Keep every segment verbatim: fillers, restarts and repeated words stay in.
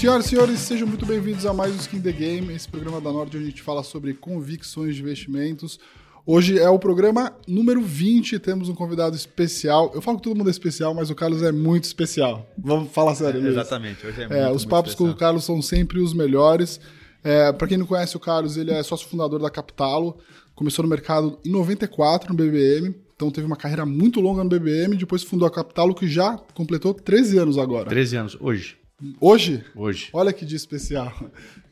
Senhoras e senhores, sejam muito bem-vindos a mais um Skin The Game, esse programa da Nord onde a gente fala sobre convicções de investimentos. Hoje é o programa número vinte, temos um convidado especial. Eu falo que todo mundo é especial, mas o Carlos é muito especial. Vamos falar sério, Luiz. É, exatamente, hoje é muito, é, os muito papos especial. Com o Carlos são sempre os melhores. É, para quem não conhece o Carlos, ele é sócio fundador da Capitalo, começou no mercado em noventa e quatro no B B M, então teve uma carreira muito longa no B B M, depois fundou a Capitalo, que já completou treze anos agora. treze anos, hoje. Hoje? Hoje. Olha que dia especial.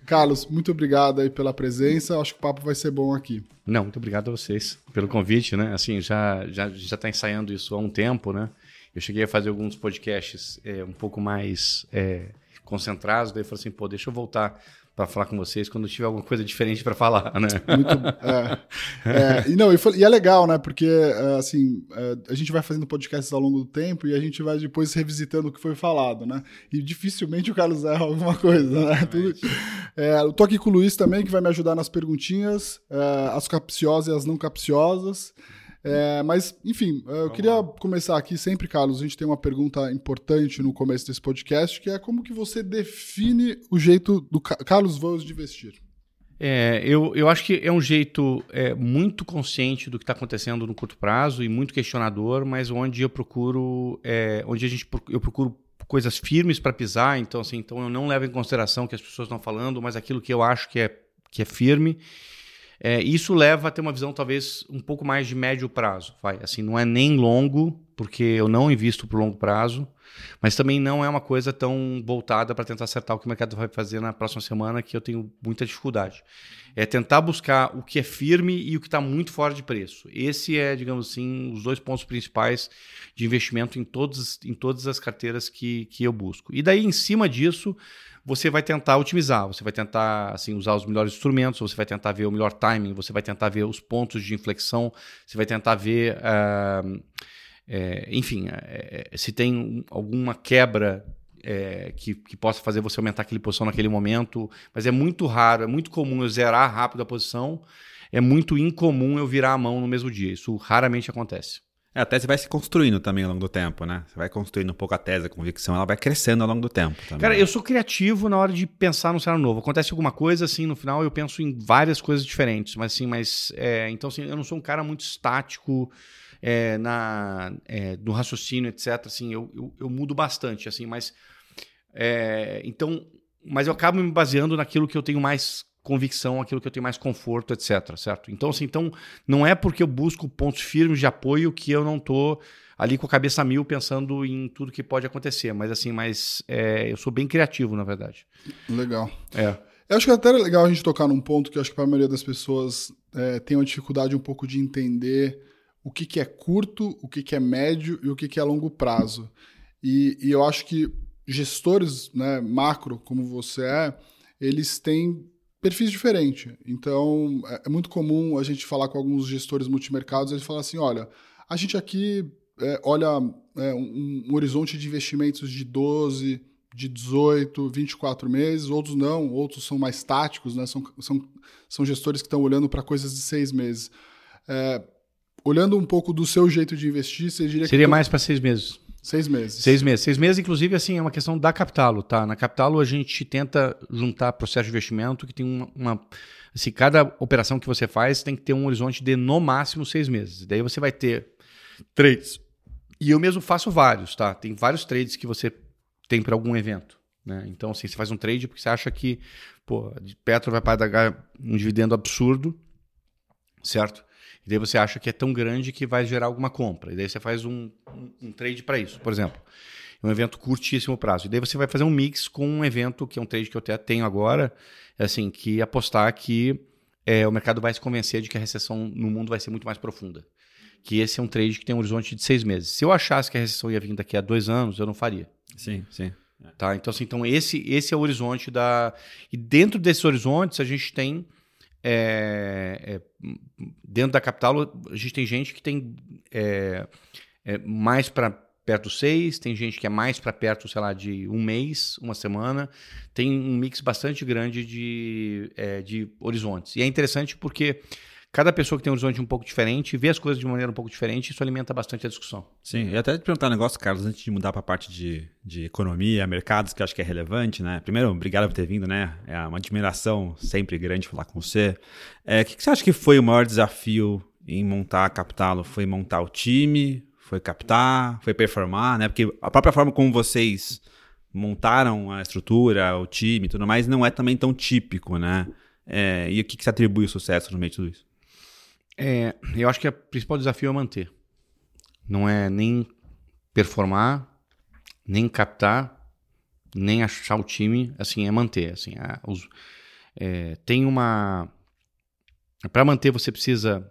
Carlos, muito obrigado aí pela presença, acho que o papo vai ser bom aqui. Não, muito obrigado a vocês pelo convite, né? Assim, já já já está ensaiando isso há um tempo, né? Eu cheguei a fazer alguns podcasts é, um pouco mais é, concentrados, daí eu falei assim, pô, deixa eu voltar para falar com vocês quando tiver alguma coisa diferente para falar, né? Muito, é, é, e, não, e, foi, e é legal, né? Porque, assim, a gente vai fazendo podcasts ao longo do tempo e a gente vai depois revisitando o que foi falado, né? E dificilmente o Carlos erra alguma coisa, né? Tudo, é, eu tô aqui com o Luiz também, que vai me ajudar nas perguntinhas, é, as capciosas e as não capciosas. É, mas, enfim, eu Vamos queria lá. começar aqui sempre, Carlos, a gente tem uma pergunta importante no começo desse podcast, que é como que você define o jeito do Carlos Vans de investir? É, eu, eu acho que é um jeito é, muito consciente do que está acontecendo no curto prazo e muito questionador, mas onde eu procuro, é, onde a gente, eu procuro coisas firmes para pisar, então, assim, então eu não levo em consideração o que as pessoas estão falando, mas aquilo que eu acho que é, que é firme. É, isso leva a ter uma visão talvez um pouco mais de médio prazo. Vai. Assim, não é nem longo, porque eu não invisto para o longo prazo, mas também não é uma coisa tão voltada para tentar acertar o que o mercado vai fazer na próxima semana, que eu tenho muita dificuldade. É tentar buscar o que é firme e o que está muito fora de preço. Esse é, digamos assim, os dois pontos principais de investimento em, todos, em todas as carteiras que, que eu busco. E daí, em cima disso, você vai tentar otimizar, você vai tentar assim, usar os melhores instrumentos, você vai tentar ver o melhor timing, você vai tentar ver os pontos de inflexão, você vai tentar ver, uh, é, enfim, é, se tem alguma quebra é, que, que possa fazer você aumentar aquela posição naquele momento. Mas é muito raro, é muito comum eu zerar rápido a posição, é muito incomum eu virar a mão no mesmo dia, isso raramente acontece. É, a tese vai se construindo também ao longo do tempo, né? Você vai construindo um pouco a tese, a convicção, ela vai crescendo ao longo do tempo também. Cara, eu sou criativo na hora de pensar num cenário novo. Acontece alguma coisa, assim, no final eu penso em várias coisas diferentes. Mas, assim, mas... É, então, assim, eu não sou um cara muito estático é, na, é, no raciocínio, etcétera. Assim, eu, eu, eu mudo bastante, assim, mas... É, então... Mas eu acabo me baseando naquilo que eu tenho mais convicção, aquilo que eu tenho mais conforto, etcétera, certo? Então, assim, então, não é porque eu busco pontos firmes de apoio que eu não estou ali com a cabeça a mil pensando em tudo que pode acontecer, mas assim, mas é, eu sou bem criativo, na verdade. Legal. É. Eu acho que até é legal a gente tocar num ponto que eu acho que para a maioria das pessoas é, tem uma dificuldade um pouco de entender o que, que é curto, o que, que é médio e o que, que é longo prazo. E, e eu acho que gestores, né, macro, como você é, eles têm perfis diferentes. Então, é muito comum a gente falar com alguns gestores multimercados, eles falam assim, olha, a gente aqui é, olha é, um, um horizonte de investimentos de doze, de dezoito, vinte e quatro meses, outros não, outros são mais táticos, né? são, são, são gestores que estão olhando para coisas de seis meses. É, olhando um pouco do seu jeito de investir, você diria que... Seria mais para seis meses. Seis meses. Seis meses. Seis meses, inclusive, assim, é uma questão da Capitalo, tá? Na Capitalo, a gente tenta juntar processo de investimento que tem uma... uma assim, cada operação que você faz tem que ter um horizonte de, no máximo, seis meses. Daí você vai ter trades. E eu mesmo faço vários, tá? Tem vários trades que você tem para algum evento, né? Então, assim, você faz um trade porque você acha que, pô, Petro vai pagar um dividendo absurdo, certo? E daí você acha que é tão grande que vai gerar alguma compra. E daí você faz um, um, um trade para isso, por exemplo. É um evento curtíssimo prazo. E daí você vai fazer um mix com um evento, que é um trade que eu até tenho agora, assim, que apostar que é, o mercado vai se convencer de que a recessão no mundo vai ser muito mais profunda. Que esse é um trade que tem um horizonte de seis meses. Se eu achasse que a recessão ia vir daqui a dois anos, eu não faria. Sim, sim. Tá? Então, assim, então esse, esse é o horizonte da... E dentro desses horizontes a gente tem... É, é, dentro da Capitalo, a gente tem gente que tem é, é mais para perto de seis, tem gente que é mais para perto, sei lá, de um mês, uma semana. Tem um mix bastante grande de, é, de horizontes. E é interessante porque cada pessoa que tem um horizonte um pouco diferente, vê as coisas de maneira um pouco diferente, isso alimenta bastante a discussão. Sim, e até te perguntar um negócio, Carlos, antes de mudar para a parte de, de economia, mercados, que eu acho que é relevante, né? Primeiro, obrigado por ter vindo, né? É uma admiração sempre grande falar com você. É, que que você acha que foi o maior desafio em montar a Capitalo? Foi montar o time? Foi captar? Foi performar? Né? Porque a própria forma como vocês montaram a estrutura, o time e tudo mais, não é também tão típico, né? É, e o que, que se atribui o sucesso no meio de tudo isso? É, eu acho que o principal desafio é manter. Não é nem performar, nem captar, nem achar o time. Assim, é manter. Assim, a, os, é, tem uma... Para manter você precisa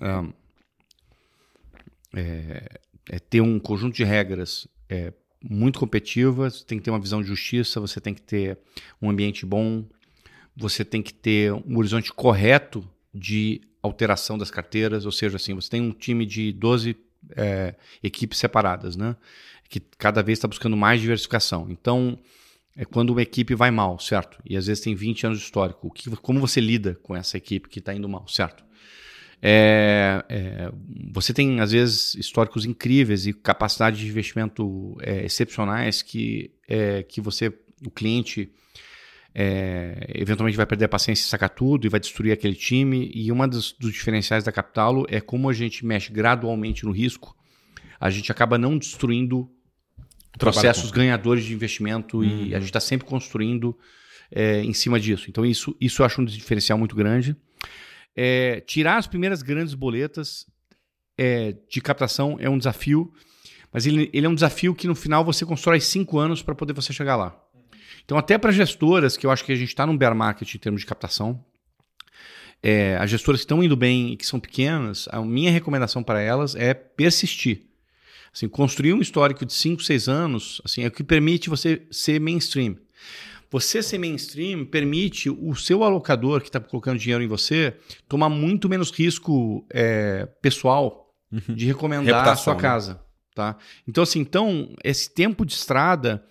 um, é, é ter um conjunto de regras é, muito competitivas, tem que ter uma visão de justiça, você tem que ter um ambiente bom, você tem que ter um horizonte correto de alteração das carteiras, ou seja, assim, você tem um time de doze é, equipes separadas, né? Que cada vez está buscando mais diversificação. Então, é quando uma equipe vai mal, certo? E às vezes tem vinte anos de histórico. O que, como você lida com essa equipe que está indo mal, certo? É, é, você tem, às vezes, históricos incríveis e capacidade de investimento é, excepcionais que, é, que você, o cliente... É, eventualmente vai perder a paciência e sacar tudo e vai destruir aquele time. E um dos, dos diferenciais da Capitalo é como a gente mexe gradualmente no risco, a gente acaba não destruindo processos ganhadores de investimento, hum. e a gente está sempre construindo é, em cima disso. Então isso, isso eu acho um diferencial muito grande. É, tirar as primeiras grandes boletas é, de captação é um desafio, mas ele, ele é um desafio que no final você constrói cinco anos para poder você chegar lá. Então, até para gestoras, que eu acho que a gente está num bear market em termos de captação, é, as gestoras que estão indo bem e que são pequenas, a minha recomendação para elas é persistir. Assim, construir um histórico de cinco, seis anos assim, é o que permite você ser mainstream. Você ser mainstream permite o seu alocador que está colocando dinheiro em você tomar muito menos risco é, pessoal de recomendar Reputação, a sua casa. Né? Tá? Então, assim, então, esse tempo de estrada...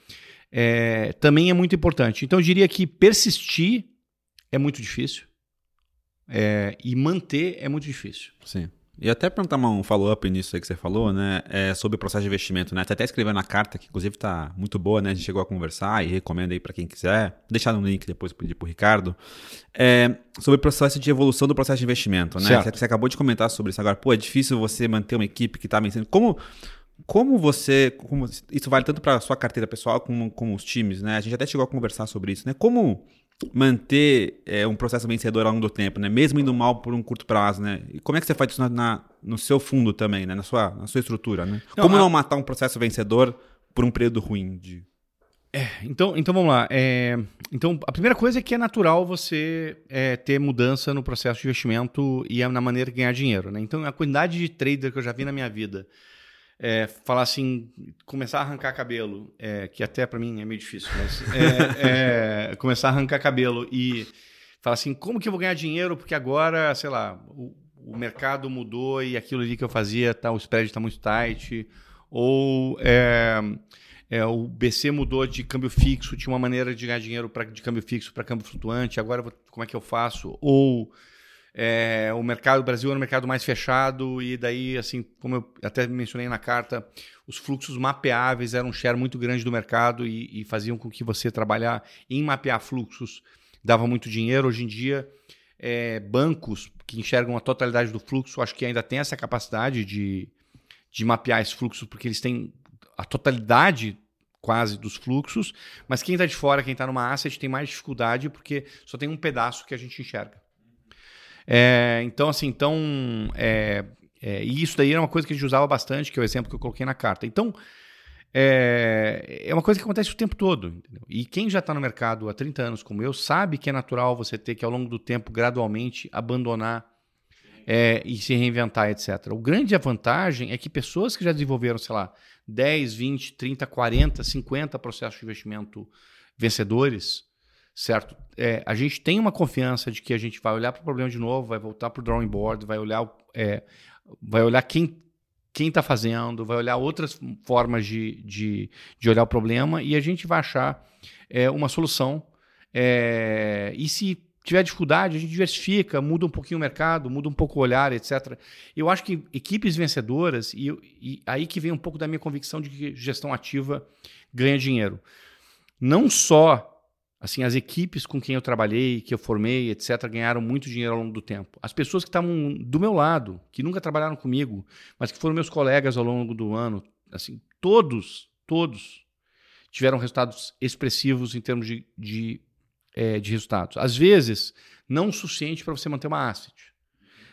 É, também é muito importante. Então eu diria que persistir é muito difícil é, e manter é muito difícil. Sim. E até perguntar um follow-up nisso aí que você falou, né? É sobre o processo de investimento, né? Você até escreveu na carta, que inclusive está muito boa, né? A gente chegou a conversar e recomendo aí para quem quiser. Vou deixar um link depois para o Ricardo. É, sobre o processo de evolução do processo de investimento, né? Certo. Você acabou de comentar sobre isso agora. Pô, é difícil você manter uma equipe que está vencendo. Como... Como você... Como, isso vale tanto para a sua carteira pessoal como, como os times, né? A gente até chegou a conversar sobre isso, né? Como manter é, um processo vencedor ao longo do tempo, né? Mesmo indo mal por um curto prazo, né? E como é que você faz isso na, na, no seu fundo também, né? Na sua, na sua estrutura, né? Não, como a... não matar um processo vencedor por um período ruim de... É, então, então vamos lá. É, então, a primeira coisa é que é natural você é, ter mudança no processo de investimento e na maneira de ganhar dinheiro, né? Então, a quantidade de trader que eu já vi na minha vida... É, falar assim, começar a arrancar cabelo, é, que até pra mim é meio difícil, mas é, é, começar a arrancar cabelo e falar assim, como que eu vou ganhar dinheiro? Porque agora, sei lá, o, o mercado mudou e aquilo ali que eu fazia, tá, o spread tá muito tight, ou é, é, o B C mudou de câmbio fixo, tinha uma maneira de ganhar dinheiro pra, de câmbio fixo para câmbio flutuante, agora vou, como é que eu faço? Ou... É, o mercado, o Brasil era um mercado mais fechado e daí, assim, como eu até mencionei na carta, os fluxos mapeáveis eram um share muito grande do mercado e, e faziam com que você trabalhar em mapear fluxos dava muito dinheiro. Hoje em dia, é, bancos que enxergam a totalidade do fluxo, acho que ainda tem essa capacidade de, de mapear esses fluxos porque eles têm a totalidade quase dos fluxos, mas quem está de fora, quem está numa asset tem mais dificuldade porque só tem um pedaço que a gente enxerga. É, então, assim, então, é, é, e isso daí era uma coisa que a gente usava bastante, que é o exemplo que eu coloquei na carta. Então, é, é uma coisa que acontece o tempo todo. Entendeu? E quem já está no mercado há trinta anos, como eu, sabe que é natural você ter que, ao longo do tempo, gradualmente abandonar é, e se reinventar, etcétera. O grande vantagem é que pessoas que já desenvolveram, sei lá, dez, vinte, trinta, quarenta, cinquenta processos de investimento vencedores... Certo? É, a gente tem uma confiança de que a gente vai olhar para o problema de novo, vai voltar para o drawing board, vai olhar, é, vai olhar quem quem está fazendo, vai olhar outras formas de, de, de olhar o problema e a gente vai achar é, uma solução. É, e se tiver dificuldade, a gente diversifica, muda um pouquinho o mercado, muda um pouco o olhar, etcétera. Eu acho que equipes vencedoras, e, e aí que vem um pouco da minha convicção de que gestão ativa ganha dinheiro. Não só assim, as equipes com quem eu trabalhei, que eu formei, etcétera, ganharam muito dinheiro ao longo do tempo. As pessoas que estavam do meu lado, que nunca trabalharam comigo, mas que foram meus colegas ao longo do ano, assim, todos, todos tiveram resultados expressivos em termos de, de, é, de resultados. Às vezes, não o suficiente para você manter uma asset.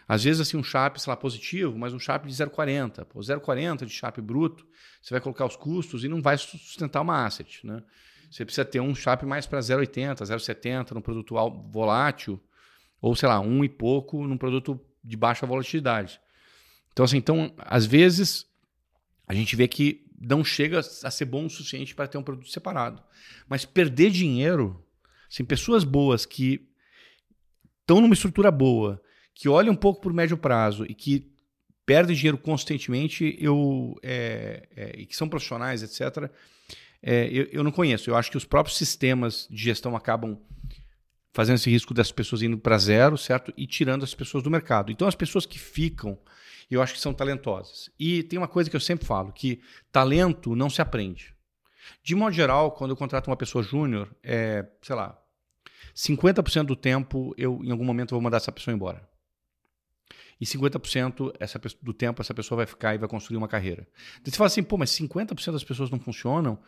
Às vezes, assim, um Sharpe, sei lá, positivo, mas um Sharpe de zero vírgula quarenta. Pô, zero vírgula quarenta de Sharpe bruto, você vai colocar os custos e não vai sustentar uma asset, né? Você precisa ter um Sharpe mais para zero vírgula oitenta, zero vírgula setenta num produto volátil, ou sei lá, um e pouco num produto de baixa volatilidade. Então, assim, então, às vezes, a gente vê que não chega a ser bom o suficiente para ter um produto separado. Mas perder dinheiro, assim, pessoas boas que estão numa estrutura boa, que olham um pouco para o médio prazo e que perdem dinheiro constantemente, eu, é, é, e que são profissionais, etcétera, É, eu, eu não conheço. Eu acho que os próprios sistemas de gestão acabam fazendo esse risco das pessoas indo para zero, certo? E tirando as pessoas do mercado. Então, as pessoas que ficam, eu acho que são talentosas. E tem uma coisa que eu sempre falo, que talento não se aprende. De modo geral, quando eu contrato uma pessoa júnior, é, sei lá, cinquenta por cento do tempo, eu em algum momento vou mandar essa pessoa embora. E cinquenta por cento essa, do tempo essa pessoa vai ficar e vai construir uma carreira. Então, você fala assim, pô, mas cinquenta por cento das pessoas não funcionam?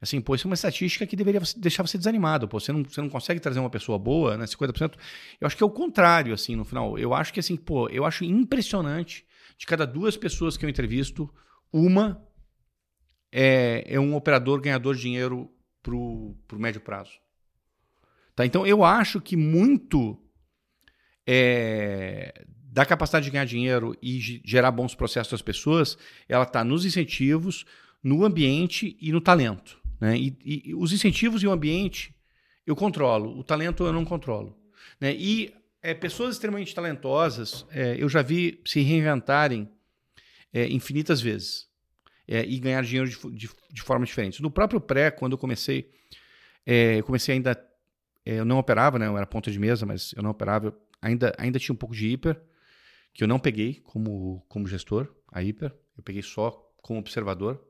Assim, pô, isso é uma estatística que deveria deixar você desanimado. Pô, você não, você não consegue trazer uma pessoa boa, né? cinquenta por cento. Eu acho que é o contrário, assim, no final. Eu acho que, assim, pô, eu acho impressionante. De cada duas pessoas que eu entrevisto, uma é, é um operador ganhador de dinheiro pro, pro médio prazo. Tá? Então, eu acho que muito... É, da capacidade de ganhar dinheiro e gerar bons processos às pessoas, ela está nos incentivos, no ambiente e no talento, né? E, e os incentivos e o ambiente eu controlo, o talento eu não controlo, né? E é, pessoas extremamente talentosas, é, eu já vi se reinventarem é, infinitas vezes é, e ganhar dinheiro de, de, de forma diferente. No próprio pré, quando eu comecei, é, eu comecei ainda, é, eu não operava, né? Eu era ponta de mesa, mas eu não operava, eu ainda, ainda tinha um pouco de hiper, que eu não peguei como, como gestor, a hiper, eu peguei só como observador.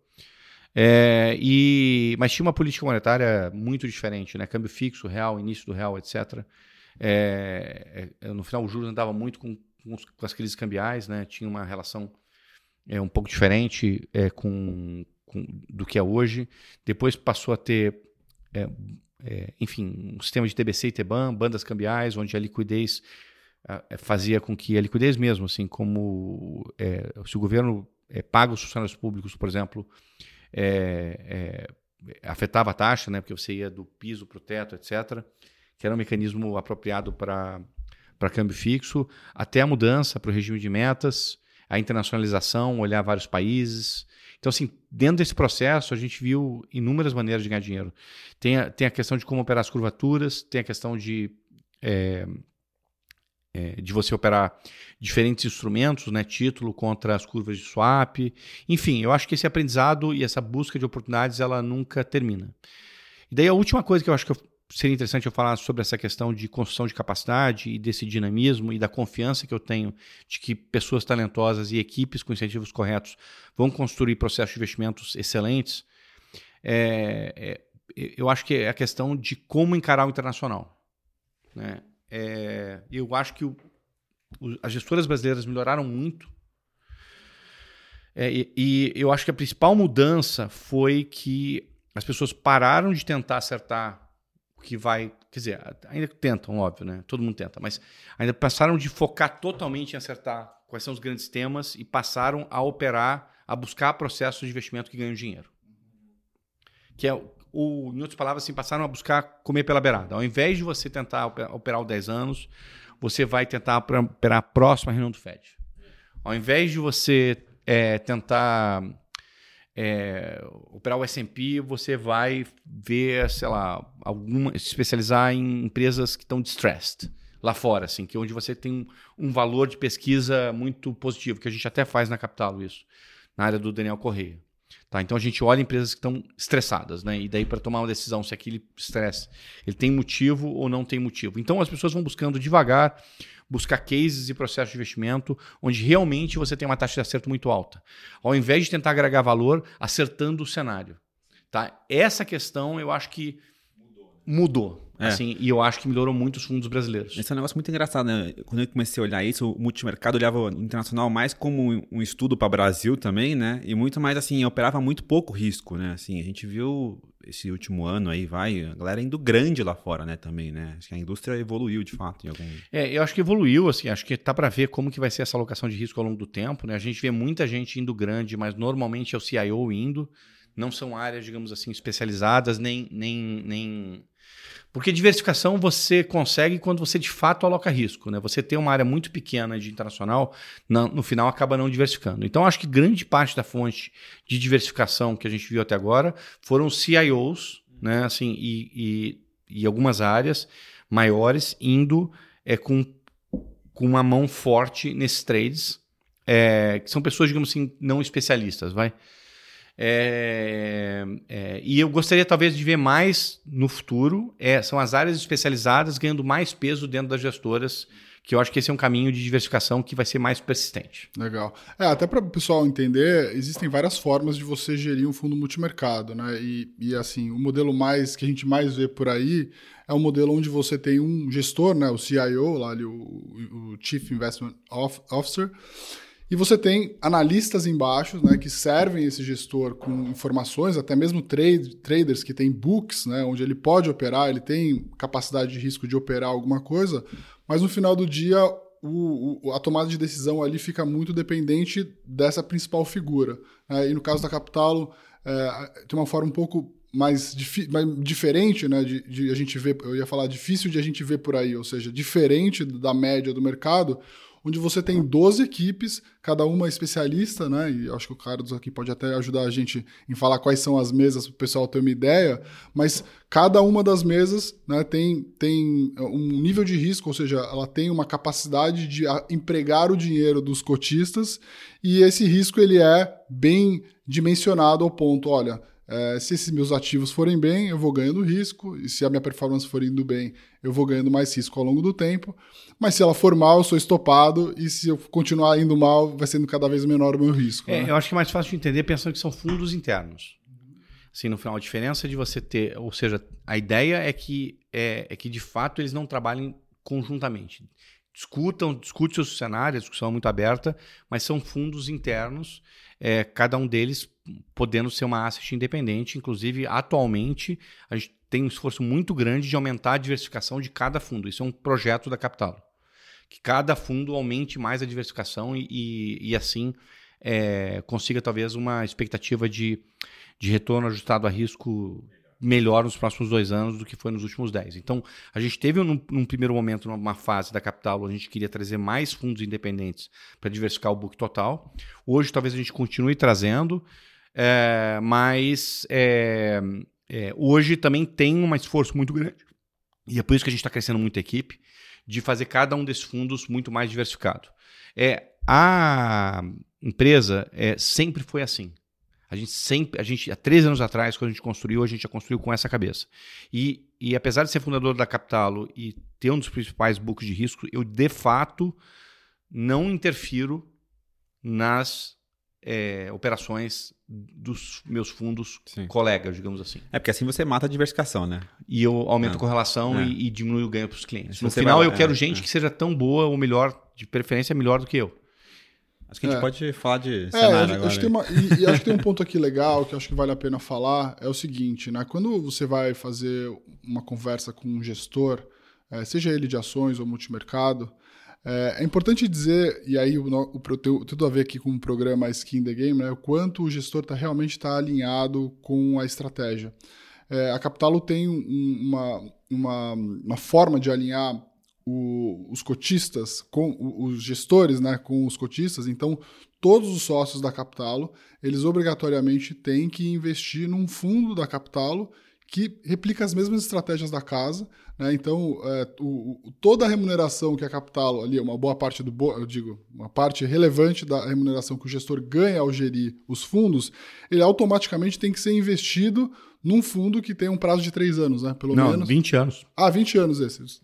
É, e, mas tinha uma política monetária muito diferente, né? Câmbio fixo, real, início do real, etcétera. É, no final, o juros andava muito com, com as crises cambiais, né? Tinha uma relação é, um pouco diferente é, com, com, do que é hoje. Depois passou a ter, é, é, enfim, um sistema de T B C e T BAN, bandas cambiais, onde a liquidez... fazia com que a liquidez mesmo, assim como é, se o governo é, paga os funcionários públicos, por exemplo, é, é, afetava a taxa, né, porque você ia do piso para o teto, etcétera, que era um mecanismo apropriado para câmbio fixo, até a mudança para o regime de metas, a internacionalização, olhar vários países. Então, assim, dentro desse processo, a gente viu inúmeras maneiras de ganhar dinheiro. Tem a, tem a questão de como operar as curvaturas, tem a questão de... É, É, de você operar diferentes instrumentos, né? Título contra as curvas de swap. Enfim, eu acho que esse aprendizado e essa busca de oportunidades, ela nunca termina. E daí a última coisa que eu acho que eu, seria interessante eu falar sobre essa questão de construção de capacidade e desse dinamismo e da confiança que eu tenho de que pessoas talentosas e equipes com incentivos corretos vão construir processos de investimentos excelentes. É, é, eu acho que é a questão de como encarar o internacional, né? É, eu acho que o, o, as gestoras brasileiras melhoraram muito é, e, e eu acho que a principal mudança foi que as pessoas pararam de tentar acertar o que vai... Quer dizer, ainda tentam, óbvio, né? Todo mundo tenta, mas ainda passaram de focar totalmente em acertar quais são os grandes temas e passaram a operar, a buscar processos de investimento que ganham dinheiro. Que é... Ou, em outras palavras, assim, passaram a buscar comer pela beirada. Ao invés de você tentar operar os dez anos, você vai tentar operar a próxima reunião do Fed. Ao invés de você é, tentar é, operar o S and P, você vai ver, sei lá, alguma, se especializar em empresas que estão distressed lá fora, assim, que é onde você tem um, um valor de pesquisa muito positivo, que a gente até faz na Capitalo isso, na área do Daniel Correia. Tá? Então a gente olha empresas que estão estressadas, né? E daí para tomar uma decisão se aquele estresse ele tem motivo ou não tem motivo. Então as pessoas vão buscando devagar, buscar cases e processos de investimento onde realmente você tem uma taxa de acerto muito alta, ao invés de tentar agregar valor acertando o cenário. Tá? Essa questão eu acho que mudou. É. Assim, e eu acho que melhorou muito os fundos brasileiros. Esse é um negócio muito engraçado, né? Quando eu comecei a olhar isso, o multimercado olhava o internacional mais como um estudo para o Brasil também, né? E muito mais assim, operava muito pouco risco, né? Assim, a gente viu esse último ano aí, vai, a galera indo grande lá fora, né? Também, né? Acho que a indústria evoluiu de fato. Em algum... É, eu acho que evoluiu, assim, acho que tá para ver como que vai ser essa alocação de risco ao longo do tempo, né? A gente vê muita gente indo grande, mas normalmente é o C I O indo, não são áreas, digamos assim, especializadas, nem... nem, nem... Porque diversificação você consegue quando você de fato aloca risco, né? Você tem uma área muito pequena de internacional, na, no final acaba não diversificando. Então acho que grande parte da fonte de diversificação que a gente viu até agora foram C I Os, né? Assim, e, e, e algumas áreas maiores indo é, com, com uma mão forte nesses trades, é, que são pessoas, digamos assim, não especialistas, vai? É, é, e eu gostaria talvez de ver mais no futuro, é, são as áreas especializadas ganhando mais peso dentro das gestoras, que eu acho que esse é um caminho de diversificação que vai ser mais persistente. Legal. É, até para o pessoal entender, existem várias formas de você gerir um fundo multimercado, né? E, e assim, o modelo mais que a gente mais vê por aí é um modelo onde você tem um gestor, né, o C I O, lá ali, o, o Chief Investment Officer, e você tem analistas embaixo, né, que servem esse gestor com informações, até mesmo trade, traders que têm books, né, onde ele pode operar, ele tem capacidade de risco de operar alguma coisa, mas no final do dia o, o, a tomada de decisão ali fica muito dependente dessa principal figura. Né? E no caso da Capitalo, é, tem uma forma um pouco mais, difi- mais diferente, né, de, de a gente ver, eu ia falar difícil de a gente ver por aí, ou seja, diferente da média do mercado, onde você tem doze equipes, cada uma especialista, né? E acho que o Carlos aqui pode até ajudar a gente em falar quais são as mesas, para o pessoal ter uma ideia, mas cada uma das mesas, né, tem, tem um nível de risco, ou seja, ela tem uma capacidade de empregar o dinheiro dos cotistas, e esse risco ele é bem dimensionado ao ponto, olha, é, se esses meus ativos forem bem, eu vou ganhando risco, e se a minha performance for indo bem, eu vou ganhando mais risco ao longo do tempo, mas se ela for mal, eu sou estopado, e se eu continuar indo mal, vai sendo cada vez menor o meu risco. É, né? Eu acho que é mais fácil de entender pensando que são fundos internos. Assim, no final, a diferença de você ter, ou seja, a ideia é que, é, é que de fato eles não trabalhem conjuntamente. Discutam, discute seus cenários, a discussão é muito aberta, mas são fundos internos, é, cada um deles podendo ser uma asset independente. Inclusive, atualmente, a gente tem um esforço muito grande de aumentar a diversificação de cada fundo. Isso é um projeto da Capitalo. Que cada fundo aumente mais a diversificação e, e, e assim, é, consiga talvez uma expectativa de, de retorno ajustado a risco melhor nos próximos dois anos do que foi nos últimos dez. Então, a gente teve, num, num primeiro momento, numa fase da Capitalo, a gente queria trazer mais fundos independentes para diversificar o book total. Hoje, talvez a gente continue trazendo, é, mas é, é, hoje também tem um esforço muito grande. E é por isso que a gente está crescendo muito a equipe, de fazer cada um desses fundos muito mais diversificado. É, a empresa é, sempre foi assim. A gente sempre, a gente, há três anos atrás, quando a gente construiu, a gente já construiu com essa cabeça. E, e apesar de ser fundador da Capitalo e ter um dos principais books de risco, eu de fato não interfiro nas é, operações dos meus fundos Sim. colegas, digamos assim. É porque assim você mata a diversificação, né? E eu aumento a correlação é. e, e diminuo o ganho para os clientes. No final, vai, eu é, quero é, gente é. que seja tão boa ou melhor, de preferência, melhor do que eu. Acho que a gente é. pode falar de cenário é, agora. Acho que tem uma, e, e acho que tem um ponto aqui legal que eu acho que vale a pena falar, é o seguinte, né? Quando você vai fazer uma conversa com um gestor, é, seja ele de ações ou multimercado, é, é importante dizer, e aí o, o, o, tudo a ver aqui com o programa Skin The Game, né? O quanto o gestor tá, realmente está alinhado com a estratégia. É, a Capitalo tem um, uma, uma, uma forma de alinhar O, os cotistas, com os gestores, né, com os cotistas. Então, todos os sócios da Capitalo, eles obrigatoriamente têm que investir num fundo da Capitalo que replica as mesmas estratégias da casa, né? Então é, o, o, toda a remuneração que a Capitalo ali, uma boa parte do bo- eu digo, uma parte relevante da remuneração que o gestor ganha ao gerir os fundos, ele automaticamente tem que ser investido num fundo que tem um prazo de três anos, né? Pelo Não, menos. vinte anos. Ah, vinte anos esses.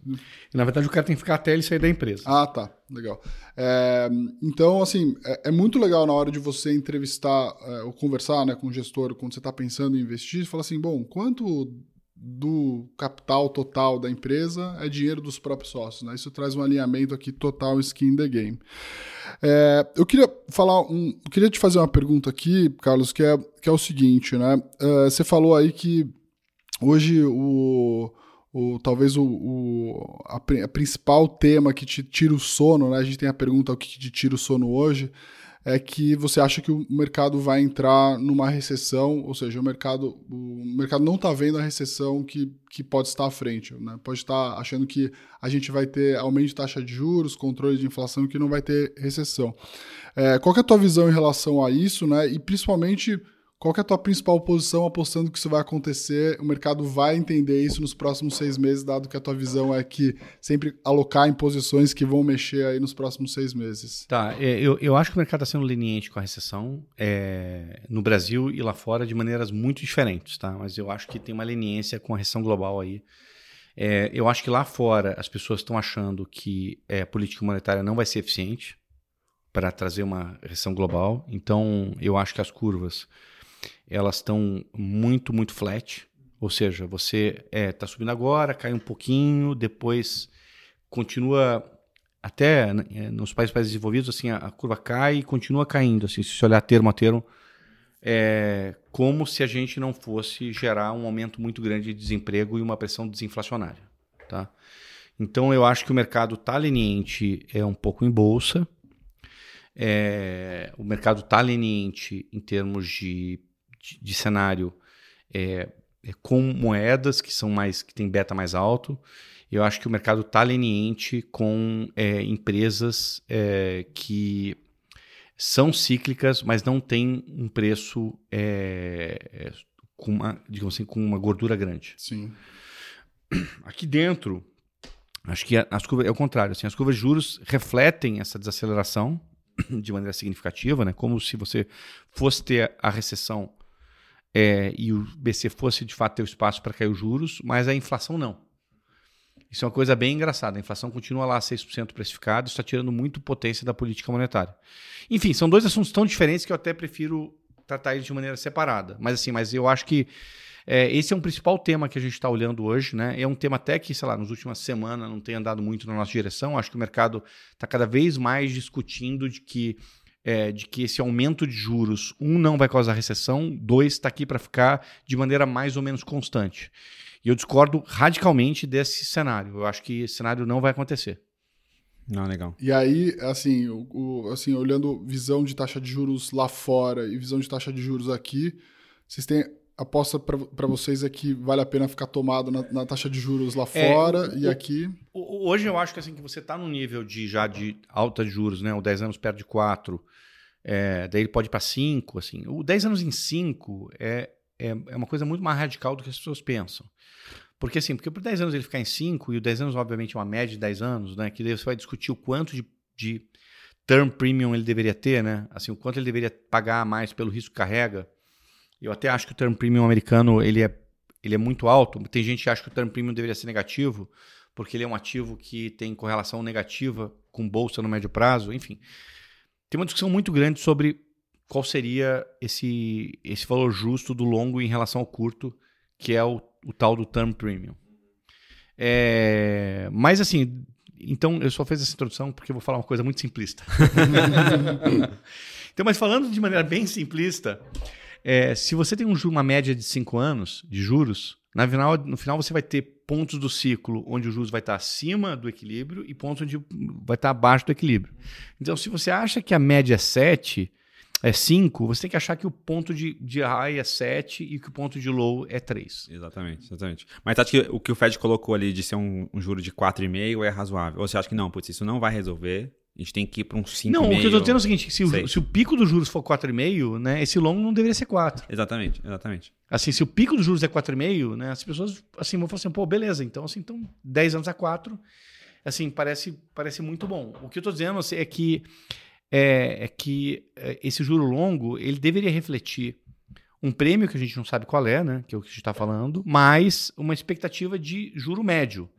Na verdade, o cara tem que ficar até ele sair da empresa. Ah, tá. Legal. É, então, assim, é, é muito legal na hora de você entrevistar é, ou conversar, né, com o gestor quando você está pensando em investir, falar assim, bom, quanto do capital total da empresa é dinheiro dos próprios sócios, né? Isso traz um alinhamento aqui total, skin the game. É, eu queria falar um, eu queria te fazer uma pergunta aqui, Carlos, que é, que é o seguinte, né? É, você falou aí que hoje o... O, talvez o, o a, a principal tema que te tira o sono, né? A gente tem a pergunta o que te tira o sono hoje, é que você acha que o mercado vai entrar numa recessão, ou seja, o mercado, o mercado não está vendo a recessão que, que pode estar à frente, né? Pode estar achando que a gente vai ter aumento de taxa de juros, controle de inflação, que não vai ter recessão. É, qual que é a tua visão em relação a isso, né? E principalmente... Qual que é a tua principal posição apostando que isso vai acontecer? O mercado vai entender isso nos próximos seis meses, dado que a tua visão é que sempre alocar em posições que vão mexer aí nos próximos seis meses. Tá, eu, eu acho que o mercado está sendo leniente com a recessão é, no Brasil e lá fora de maneiras muito diferentes, tá? Mas eu acho que tem uma leniência com a recessão global aí. É, eu acho que lá fora as pessoas estão achando que é, a política monetária não vai ser eficiente para trazer uma recessão global. Então, eu acho que as curvas... elas estão muito, muito flat, ou seja, você está é, subindo agora, cai um pouquinho, depois continua, até é, nos países, países desenvolvidos, assim, a, a curva cai e continua caindo, assim, se você olhar termo a termo, é, como se a gente não fosse gerar um aumento muito grande de desemprego e uma pressão desinflacionária. Tá? Então, eu acho que o mercado está leniente é, um pouco em bolsa, é, o mercado está leniente em termos de De, de cenário é, é, com moedas que são mais que tem beta mais alto. Eu acho que o mercado está leniente com é, empresas é, que são cíclicas, mas não tem um preço é, é, com uma, digamos assim, com uma gordura grande. Sim. Aqui dentro, acho que as curvas é o contrário. Assim, as curvas de juros refletem essa desaceleração de maneira significativa, né? Como se você fosse ter a recessão É, e o B C fosse de fato ter o espaço para cair os juros, mas a inflação não. Isso é uma coisa bem engraçada. A inflação continua lá a seis por cento precificada, está tirando muito potência da política monetária. Enfim, são dois assuntos tão diferentes que eu até prefiro tratar eles de maneira separada. Mas assim, mas eu acho que é, esse é um principal tema que a gente está olhando hoje, né? É um tema até que, sei lá, nas últimas semanas não tem andado muito na nossa direção. Acho que o mercado está cada vez mais discutindo de que É, de que esse aumento de juros, um, não vai causar recessão, dois, está aqui para ficar de maneira mais ou menos constante. E eu discordo radicalmente desse cenário. Eu acho que esse cenário não vai acontecer. Não, legal. E aí, assim, o, o, assim, olhando visão de taxa de juros lá fora e visão de taxa de juros aqui, vocês têm... A aposta para vocês é que vale a pena ficar tomado na, na taxa de juros lá é, fora o, e aqui? Hoje eu acho que, assim, que você está num nível de, já de alta de juros, né? O dez anos perto de quatro, é, daí ele pode ir para cinco. Assim. O dez anos em cinco é, é, é uma coisa muito mais radical do que as pessoas pensam. Porque assim, porque por dez anos ele ficar em cinco, e o dez anos obviamente é uma média de dez anos, né? Que daí você vai discutir o quanto de... de term premium ele deveria ter, né? Assim, o quanto ele deveria pagar mais pelo risco que carrega. Eu até acho que o term premium americano ele é, ele é muito alto. Tem gente que acha que o term premium deveria ser negativo, porque ele é um ativo que tem correlação negativa com bolsa no médio prazo. Enfim, tem uma discussão muito grande sobre qual seria esse, esse valor justo do longo em relação ao curto, que é o, o tal do term premium. É, mas assim, então eu só fiz essa introdução porque eu vou falar uma coisa muito simplista. Então, mas falando de maneira bem simplista... É, se você tem um, uma média de cinco anos de juros, na final, no final você vai ter pontos do ciclo onde o juros vai estar acima do equilíbrio e pontos onde vai estar abaixo do equilíbrio. Então, se você acha que a média é sete, é cinco, você tem que achar que o ponto de, de high é sete e que o ponto de low é três. Exatamente, exatamente. Mas acho que o que o Fed colocou ali de ser um, um juro de quatro vírgula cinco é razoável? Ou você acha que não, putz, isso não vai resolver... A gente tem que ir para um cinco vírgula cinco. Não, o que eu estou dizendo é o seguinte, se o, se o pico dos juros for quatro vírgula cinco, né, esse longo não deveria ser quatro. Exatamente, exatamente. Assim, se o pico dos juros é quatro vírgula cinco, né, as pessoas assim, vão falar assim, pô, beleza, então, assim, então dez anos a quatro, assim, parece, parece muito bom. O que eu estou dizendo assim, é que, é, é que é, esse juro longo, ele deveria refletir um prêmio que a gente não sabe qual é, né, que é o que a gente está falando, mas uma expectativa de juro médio.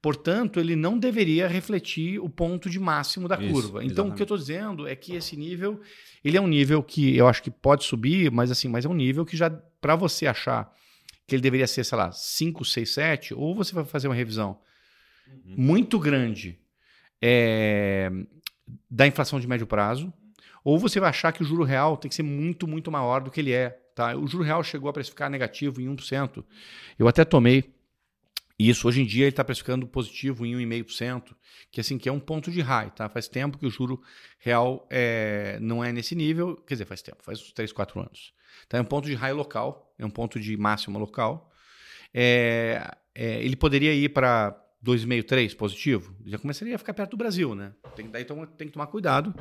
Portanto, ele não deveria refletir o ponto de máximo da Isso, curva. Então, exatamente. O que eu estou dizendo é que esse nível, ele é um nível que eu acho que pode subir, mas assim, mas é um nível que já, para você achar que ele deveria ser, sei lá, cinco, seis, sete, ou você vai fazer uma revisão uhum. muito grande é, da inflação de médio prazo, ou você vai achar que o juro real tem que ser muito, muito maior do que ele é. Tá? O juro real chegou a precificar negativo em um por cento. Eu até tomei isso, hoje em dia ele está precificando positivo em um vírgula cinco por cento, que assim que é um ponto de high, tá? Faz tempo que o juro real é, não é nesse nível, quer dizer, faz tempo, faz uns três, quatro anos. Tá? É um ponto de high local, é um ponto de máximo local. É, é, ele poderia ir para dois vírgula cinco, três positivo, já começaria a ficar perto do Brasil, né? Tem, daí então, tem que tomar cuidado,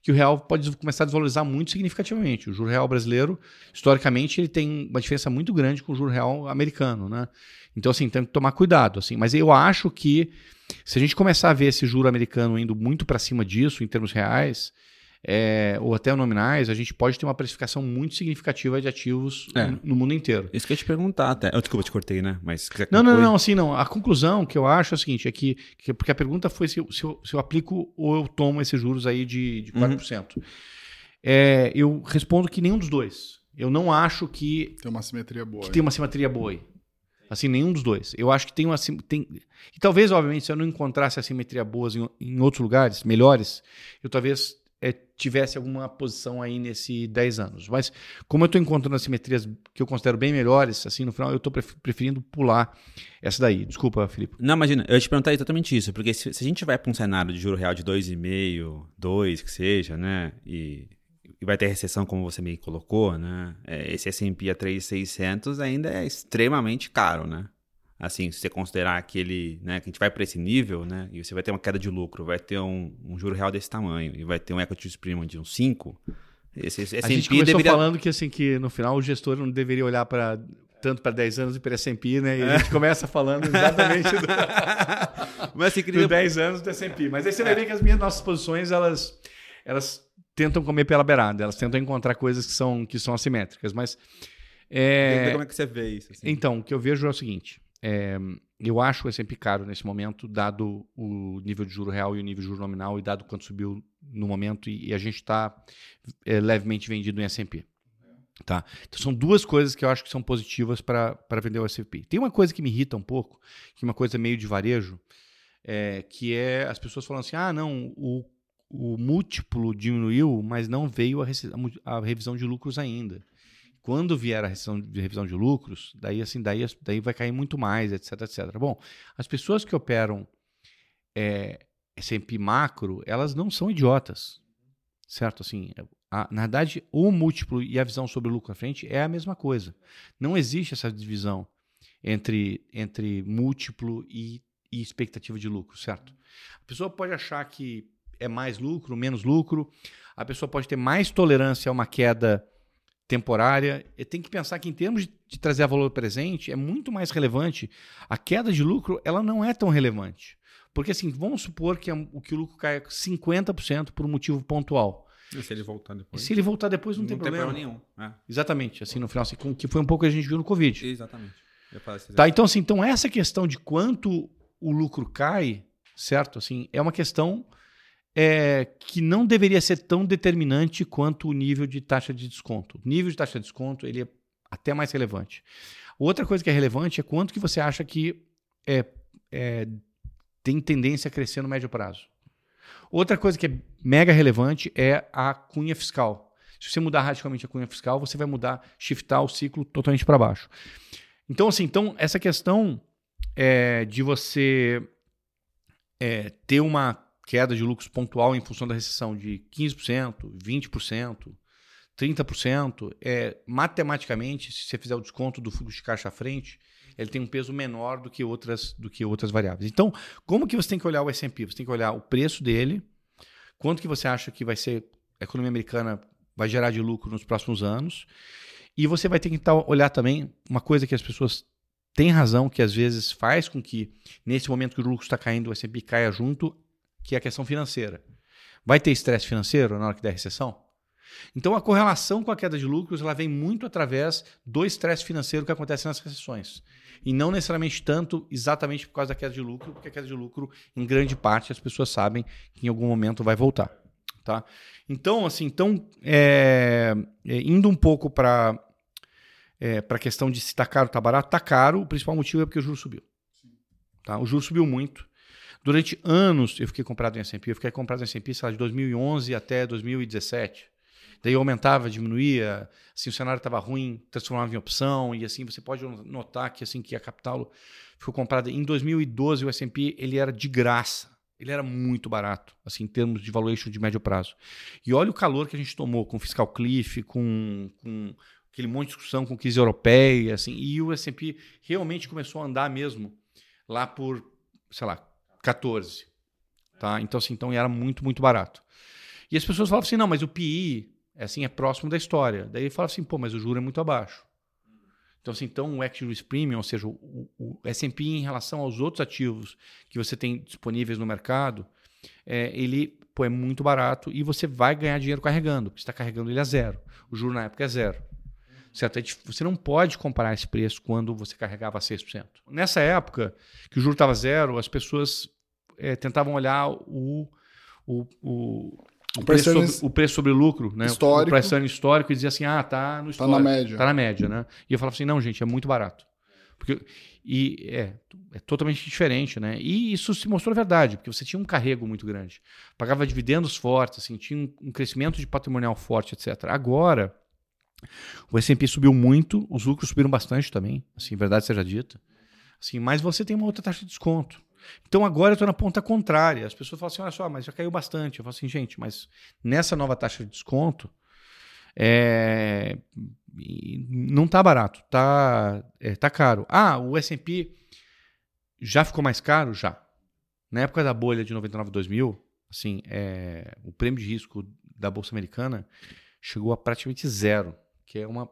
que o real pode começar a desvalorizar muito significativamente. O juro real brasileiro, historicamente, ele tem uma diferença muito grande com o juro real americano, né? Então, assim, tem que tomar cuidado, assim. Mas eu acho que se a gente começar a ver esse juro americano indo muito para cima disso, em termos reais, é, ou até nominais, a gente pode ter uma precificação muito significativa de ativos é. no mundo inteiro. Isso que eu ia te perguntar até. Eu, desculpa, te cortei, né? Mas não, não, não, assim, não. A conclusão que eu acho é o seguinte, é que, que porque a pergunta foi se eu, se, eu, se eu aplico ou eu tomo esses juros aí de, de quatro por cento. Uhum. É, eu respondo que nenhum dos dois. Eu não acho que... Tem uma simetria boa. Que aí. Tem uma simetria boa aí. Assim, nenhum dos dois. Eu acho que tem uma... Tem... E talvez, obviamente, se eu não encontrasse a simetria boa em, em outros lugares, melhores, eu talvez é, tivesse alguma posição aí nesse dez anos. Mas como eu estou encontrando as simetrias que eu considero bem melhores, assim, no final, eu estou preferindo pular essa daí. Desculpa, Felipe. Não, imagina. Eu ia te perguntar exatamente isso. Porque se, se a gente vai para um cenário de juro real de dois vírgula cinco, dois, que seja, né? E... e vai ter recessão, como você meio colocou, né? Esse S and P a três mil e seiscentos ainda é extremamente caro, né? Assim, se você considerar aquele, né, que a gente vai para esse nível, né? E você vai ter uma queda de lucro, vai ter um, um juro real desse tamanho e vai ter um equity premium de uns cinco. Esse, esse a gente começou deveria... falando que, assim, que no final o gestor não deveria olhar para tanto para dez anos e para S and P, né? E é. a gente começa falando exatamente do... Mas, assim, queria... do dez anos do S and P. Mas aí você é. vai ver que as minhas nossas posições, elas... elas tentam comer pela beirada, elas tentam encontrar coisas que são, que são assimétricas, mas... É... Como é que você vê isso? Assim? Então, o que eu vejo é o seguinte, é... eu acho o S and P caro nesse momento, dado o nível de juro real e o nível de juro nominal, e dado quanto subiu no momento, e, e a gente está é, levemente vendido em S and P. Tá? Então, são duas coisas que eu acho que são positivas para vender o S and P. Tem uma coisa que me irrita um pouco, que é uma coisa meio de varejo, é, que é as pessoas falando assim, ah, não, o O múltiplo diminuiu, mas não veio a, rece- a revisão de lucros ainda. Quando vier a revisão de, revisão de lucros, daí, assim, daí, daí vai cair muito mais, etc, et cetera. Bom, as pessoas que operam é, S and P macro, elas não são idiotas, certo? Assim, a, na verdade, o múltiplo e a visão sobre o lucro à frente é a mesma coisa. Não existe essa divisão entre, entre múltiplo e, e expectativa de lucro, certo? A pessoa pode achar que é mais lucro, menos lucro, a pessoa pode ter mais tolerância a uma queda temporária, e tem que pensar que em termos de, de trazer a valor presente, é muito mais relevante, a queda de lucro ela não é tão relevante, porque assim, vamos supor que, a, que o lucro caia cinquenta por cento por um motivo pontual. E se ele voltar depois? E se ele voltar depois não, não tem, tem problema. problema nenhum. É. Exatamente, assim no final, assim, que foi um pouco que a gente viu no Covid. Exatamente. Tá, então, assim, então essa questão de quanto o lucro cai, certo? Assim, é uma questão... É, que não deveria ser tão determinante quanto o nível de taxa de desconto. O nível de taxa de desconto ele é até mais relevante. Outra coisa que é relevante é quanto que você acha que é, é, tem tendência a crescer no médio prazo. Outra coisa que é mega relevante é a cunha fiscal. Se você mudar radicalmente a cunha fiscal, você vai mudar, shiftar o ciclo totalmente para baixo. Então, assim, então, essa questão é, de você é, ter uma queda de lucros pontual em função da recessão de quinze por cento, vinte por cento, trinta por cento, é, matematicamente, se você fizer o desconto do fluxo de caixa à frente, ele tem um peso menor do que outras, do que outras variáveis. Então, como que você tem que olhar o S and P? Você tem que olhar o preço dele, quanto que você acha que vai ser, a economia americana vai gerar de lucro nos próximos anos. E você vai ter que então, olhar também uma coisa que as pessoas têm razão, que às vezes faz com que, nesse momento que o lucro está caindo, o S and P caia junto, que é a questão financeira. Vai ter estresse financeiro na hora que der recessão? Então, a correlação com a queda de lucros ela vem muito através do estresse financeiro que acontece nas recessões. E não necessariamente tanto exatamente por causa da queda de lucro, porque a queda de lucro, em grande parte, as pessoas sabem que em algum momento vai voltar. Tá? Então, assim, então, é, é, indo um pouco para é, a questão de se está caro ou está barato, está caro, o principal motivo é porque o juro subiu. Tá? O juro subiu muito. Durante anos eu fiquei comprado em S and P, eu fiquei comprado em S and P, sei lá, de dois mil e onze até dois mil e dezessete. Daí eu aumentava, diminuía, assim, o cenário estava ruim, transformava em opção, e assim você pode notar que, assim, que a Capitalo ficou comprada. Em dois mil e doze o S and P ele era de graça, ele era muito barato, assim, em termos de valuation de médio prazo. E olha o calor que a gente tomou com o fiscal cliff, com, com aquele monte de discussão com crise europeia, assim, e o S and P realmente começou a andar mesmo lá por, sei lá, catorze. Tá? Então, assim, então era muito, muito barato. E as pessoas falavam assim, não, mas o P I... É assim, é próximo da história. Daí ele fala assim, pô, mas o juro é muito abaixo. Então, assim, então o equity risk premium, ou seja, o, o S and P em relação aos outros ativos que você tem disponíveis no mercado, é, ele pô, é muito barato e você vai ganhar dinheiro carregando, porque você está carregando ele a zero. O juro na época é zero. Certo? Você não pode comparar esse preço quando você carregava seis por cento. Nessa época que o juro estava zero, as pessoas é, tentavam olhar o... o, o O preço, sobre, o preço sobre lucro, né? Histórico. O preço histórico e dizia assim, ah, tá no histórico. Tá na média. Tá na média, né? E eu falava assim, não, gente, é muito barato. Porque, e é, é totalmente diferente, né? E isso se mostrou verdade, porque você tinha um carrego muito grande. Pagava dividendos fortes, assim, tinha um, um crescimento de patrimonial forte, etcétera. Agora, o S and P subiu muito, os lucros subiram bastante também, assim, verdade seja dita. Assim, mas você tem uma outra taxa de desconto. Então agora eu estou na ponta contrária. As pessoas falam assim, olha só, mas já caiu bastante. Eu falo assim, gente, mas nessa nova taxa de desconto é... não está barato, está é, tá caro. Ah, o S and P já ficou mais caro? Já. Na época da bolha de noventa e nove a dois mil, assim, é... o prêmio de risco da Bolsa Americana chegou a praticamente zero, que é uma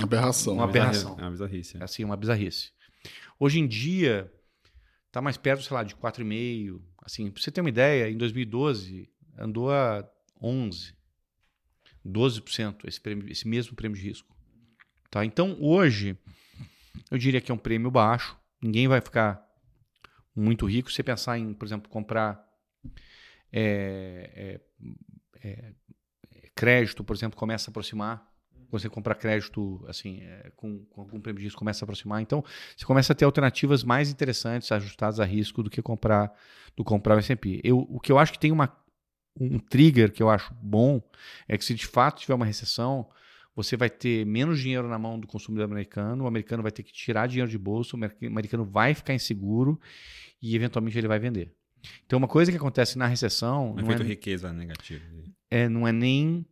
aberração. Uma aberração. É uma bizarrice. É assim, uma bizarrice. Hoje em dia... Está mais perto, sei lá, de quatro vírgula cinco. Assim, para você ter uma ideia, em dois mil e doze andou a onze por cento, doze por cento esse, prêmio, esse mesmo prêmio de risco. Tá? Então, hoje, eu diria que é um prêmio baixo. Ninguém vai ficar muito rico. Se você pensar em, por exemplo, comprar é, é, é, crédito, por exemplo, começa a aproximar. Você comprar crédito assim, é, com, com algum prêmio de risco começa a se aproximar. Então, você começa a ter alternativas mais interessantes, ajustadas a risco, do que comprar, do comprar o S and P. Eu, o que eu acho que tem uma, um trigger que eu acho bom é que se de fato tiver uma recessão, você vai ter menos dinheiro na mão do consumidor americano, o americano vai ter que tirar dinheiro de bolsa, o americano vai ficar inseguro e eventualmente ele vai vender. Então, uma coisa que acontece na recessão... O efeito riqueza negativo. É, não é nem...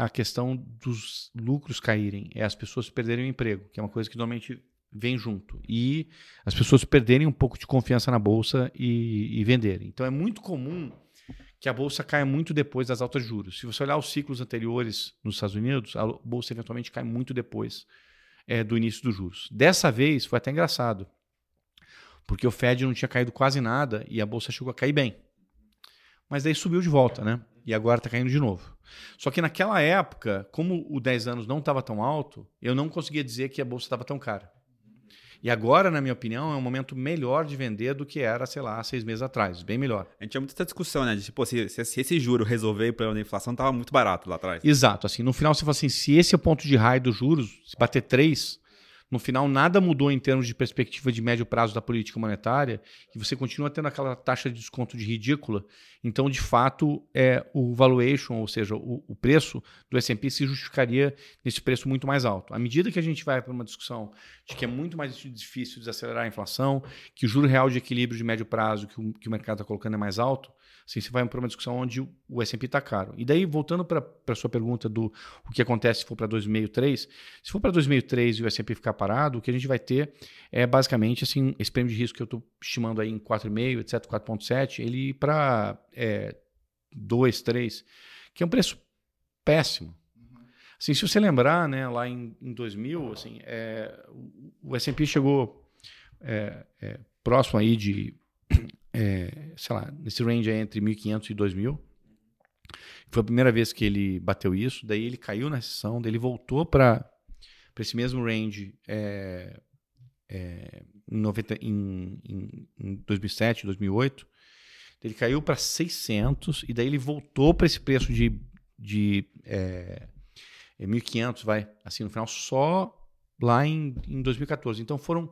a questão dos lucros caírem, é as pessoas perderem o emprego, que é uma coisa que normalmente vem junto, e as pessoas perderem um pouco de confiança na bolsa e, e venderem. Então é muito comum que a bolsa caia muito depois das altas de juros. Se você olhar os ciclos anteriores nos Estados Unidos, a bolsa eventualmente cai muito depois é, do início dos juros. Dessa vez foi até engraçado, porque o Fed não tinha caído quase nada e a bolsa chegou a cair bem. Mas daí subiu de volta, né? E agora está caindo de novo. Só que naquela época, como o dez anos não estava tão alto, eu não conseguia dizer que a bolsa estava tão cara. E agora, na minha opinião, é um momento melhor de vender do que era, sei lá, seis meses atrás. Bem melhor. A gente tinha muita discussão, né? De, tipo, se, se, se esse juro resolver o problema da inflação, estava muito barato lá atrás. Exato. Assim, no final, você fala assim, se esse é o ponto de raio dos juros, se bater três, no final nada mudou em termos de perspectiva de médio prazo da política monetária e você continua tendo aquela taxa de desconto de ridícula. Então, de fato, é, o valuation, ou seja, o, o preço do S and P se justificaria nesse preço muito mais alto. À medida que a gente vai para uma discussão de que é muito mais difícil desacelerar a inflação, que o juro real de equilíbrio de médio prazo que o, que o mercado está colocando é mais alto, assim, você vai para uma discussão onde o S and P está caro. E daí, voltando para a sua pergunta do o que acontece se for para dois vírgula cinco, três, se for para dois vírgula cinco e o S and P ficar parado, o que a gente vai ter é basicamente assim, esse prêmio de risco que eu estou estimando aí em quatro vírgula cinco, etcétera, quatro vírgula sete, ele para é, dois, três, que é um preço péssimo. Assim, se você lembrar, né, lá em, em dois mil, assim, é, o S and P chegou é, é, próximo aí de, é, sei lá, nesse range aí entre mil e quinhentos e dois mil. Foi a primeira vez que ele bateu isso, daí ele caiu na recessão, daí ele voltou para esse mesmo range é, é, em, noventa, em, em, em dois mil e sete, dois mil e oito. Ele caiu para seiscentos e daí ele voltou para esse preço de, de é, mil e quinhentos, vai, assim, no final, só lá em, em dois mil e quatorze. Então foram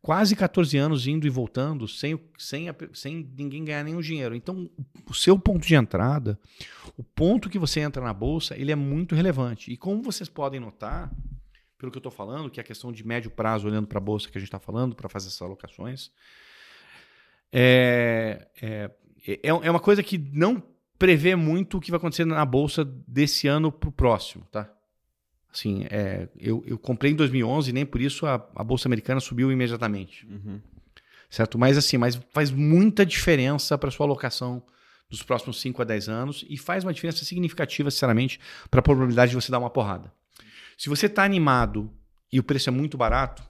quase catorze anos indo e voltando sem, sem, sem ninguém ganhar nenhum dinheiro. Então o seu ponto de entrada, o ponto que você entra na bolsa, ele é muito relevante. E como vocês podem notar, pelo que eu estou falando, que é a questão de médio prazo, olhando para a bolsa que a gente está falando, para fazer essas alocações, é, é, é uma coisa que não prevê muito o que vai acontecer na bolsa desse ano para o próximo, tá? Assim, é, eu, eu comprei em dois mil e onze e nem por isso a, a bolsa americana subiu imediatamente. Uhum. Certo? Mas assim, mas faz muita diferença para a sua alocação dos próximos cinco a dez anos e faz uma diferença significativa, sinceramente, para a probabilidade de você dar uma porrada. Se você está animado e o preço é muito barato,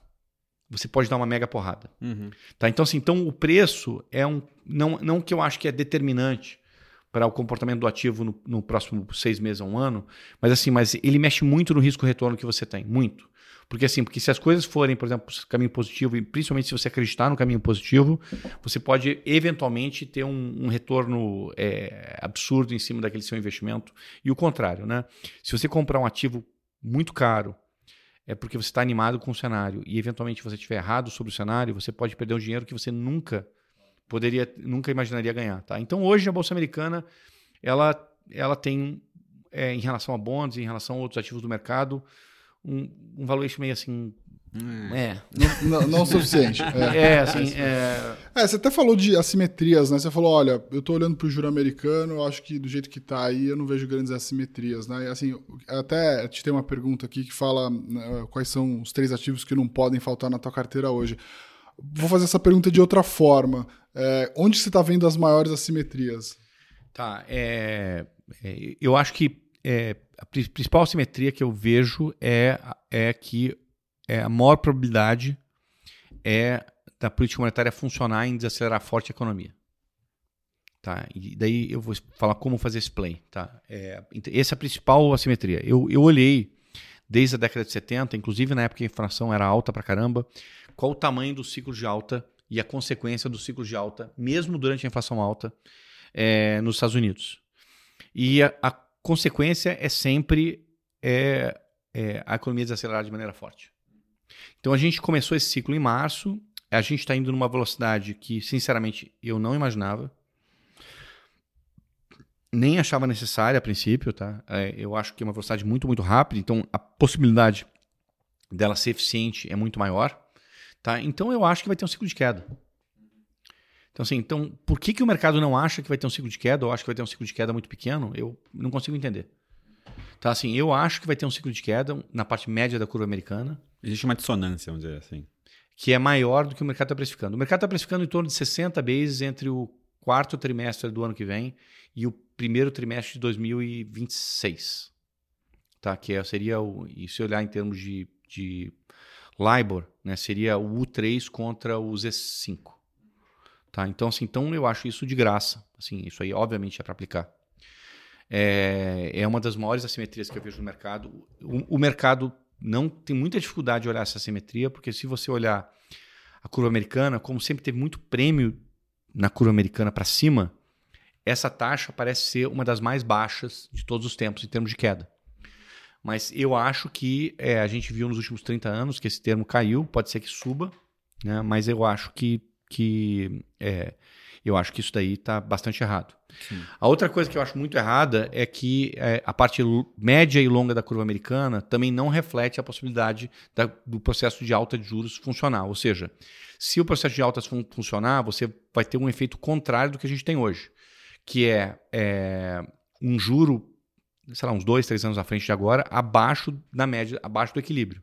você pode dar uma mega porrada. Uhum. Tá? Então, assim, então, o preço é um. Não, não que eu acho que é determinante para o comportamento do ativo no, no próximo seis meses a um ano, mas assim, mas ele mexe muito no risco-retorno que você tem. Muito. Porque assim, porque se as coisas forem, por exemplo, caminho positivo, e principalmente se você acreditar no caminho positivo, você pode eventualmente ter um, um retorno é, absurdo em cima daquele seu investimento. E o contrário, né? Se você comprar um ativo muito caro, é porque você está animado com o cenário e eventualmente você estiver errado sobre o cenário, você pode perder um dinheiro que você nunca poderia, nunca imaginaria ganhar. Tá? Então hoje a Bolsa Americana ela, ela tem, é, em relação a bonds, em relação a outros ativos do mercado, um, um valuation meio assim... Hum. É. Não, não o suficiente. É. É, assim, é... É, você até falou de assimetrias, né? Você falou, olha, eu tô olhando pro juro americano, eu acho que do jeito que tá aí, eu não vejo grandes assimetrias, né? E, assim, até te tem uma pergunta aqui que fala, né, quais são os três ativos que não podem faltar na tua carteira hoje. Vou fazer essa pergunta de outra forma. É, onde você tá vendo as maiores assimetrias? Tá, é, é, eu acho que é, a principal assimetria que eu vejo é, é que É, a maior probabilidade é da política monetária funcionar em desacelerar forte a economia. Tá? E daí eu vou falar como fazer esse play. Tá? É, essa é a principal assimetria. Eu, eu olhei desde a década de setenta, inclusive na época que a inflação era alta pra caramba, qual o tamanho do ciclo de alta e a consequência do ciclo de alta, mesmo durante a inflação alta, é, nos Estados Unidos. E a, a consequência é sempre é, é, a economia desacelerar de maneira forte. Então a gente começou esse ciclo em março, a gente está indo numa velocidade que, sinceramente, eu não imaginava, nem achava necessária a princípio, tá? É, eu acho que é uma velocidade muito, muito rápida, então a possibilidade dela ser eficiente é muito maior, tá? Então eu acho que vai ter um ciclo de queda. Então, assim, então, por que, que o mercado não acha que vai ter um ciclo de queda, ou acha que vai ter um ciclo de queda muito pequeno? Eu não consigo entender. Tá, assim, eu acho que vai ter um ciclo de queda na parte média da curva americana. Existe uma dissonância, vamos dizer assim. Que é maior do que o mercado está precificando. O mercado está precificando em torno de sessenta bases entre o quarto trimestre do ano que vem e o primeiro trimestre de dois mil e vinte e seis. Tá? Que seria, o, e se olhar em termos de, de LIBOR, né? Seria o U três contra o Z cinco. Tá? Então, assim, então, eu acho isso de graça. Assim, isso aí, obviamente, é para aplicar. É uma das maiores assimetrias que eu vejo no mercado. O, o mercado não tem muita dificuldade de olhar essa assimetria, porque se você olhar a curva americana, como sempre teve muito prêmio na curva americana para cima, essa taxa parece ser uma das mais baixas de todos os tempos em termos de queda. Mas eu acho que é, a gente viu nos últimos trinta anos que esse termo caiu, pode ser que suba, né? Mas eu acho que... que é, eu acho que isso daí está bastante errado. Sim. A outra coisa que eu acho muito errada é que é, a parte média e longa da curva americana também não reflete a possibilidade da, do processo de alta de juros funcionar. Ou seja, se o processo de altas fun- funcionar, você vai ter um efeito contrário do que a gente tem hoje, que é, é um juro, sei lá, uns dois, três anos à frente de agora, abaixo da média, abaixo do equilíbrio.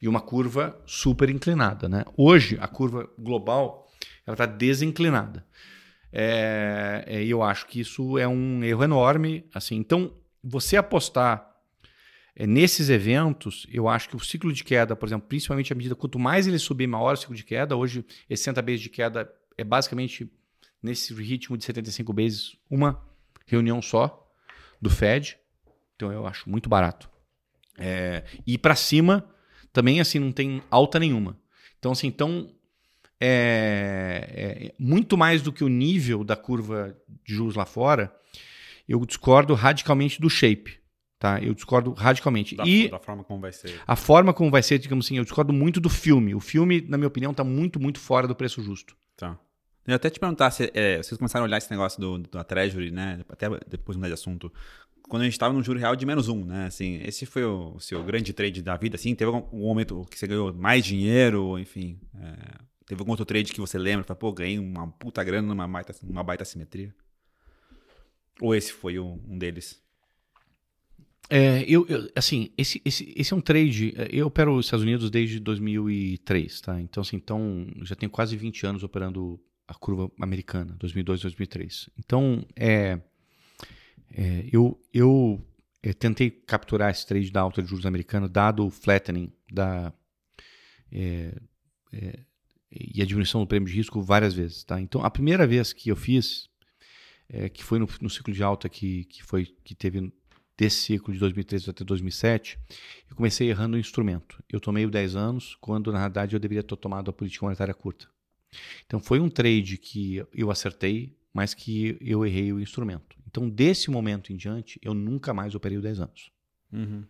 E uma curva super inclinada, né? Hoje, a curva global ela está desinclinada. É, é, eu acho que isso é um erro enorme. Assim. Então, você apostar é, nesses eventos, eu acho que o ciclo de queda, por exemplo, principalmente à medida quanto mais ele subir, maior o ciclo de queda. Hoje, esse sessenta bases de queda é basicamente nesse ritmo de setenta e cinco bases, uma reunião só do Fed. Então, eu acho muito barato. É, e para cima, também assim não tem alta nenhuma. Então, assim, então é, é, muito mais do que o nível da curva de juros lá fora, eu discordo radicalmente do shape. Tá? Eu discordo radicalmente. Da, e da forma como vai ser. A forma como vai ser, digamos assim, eu discordo muito do filme. O filme, na minha opinião, está muito, muito fora do preço justo. Tá. Eu até te perguntar, se, é, vocês começaram a olhar esse negócio do, do, da Treasury, né? Até depois mudar de assunto. Quando a gente estava num juro real de menos um, né? Assim, esse foi o seu grande trade da vida, assim? Teve algum momento que você ganhou mais dinheiro, enfim? É, teve algum outro trade que você lembra? Fala, pô, ganhei uma puta grana numa baita, uma baita simetria? Ou esse foi um, um deles? É, eu, eu, assim, esse, esse, esse é um trade... Eu opero os Estados Unidos desde dois mil e três, tá? Então, assim, então, já tenho quase vinte anos operando a curva americana, dois mil e dois, dois mil e três. Então, é... É, eu, eu, eu tentei capturar esse trade da alta de juros americana, dado o flattening da, é, é, e a diminuição do prêmio de risco várias vezes. Tá? Então, a primeira vez que eu fiz, é, que foi no, no ciclo de alta que, que, foi, que teve desse ciclo de dois mil e três até dois mil e sete, eu comecei errando o instrumento. Eu tomei o dez anos, quando na verdade eu deveria ter tomado a política monetária curta. Então, foi um trade que eu acertei, mas que eu errei o instrumento. Então, desse momento em diante, eu nunca mais operei o dez anos. Uhum.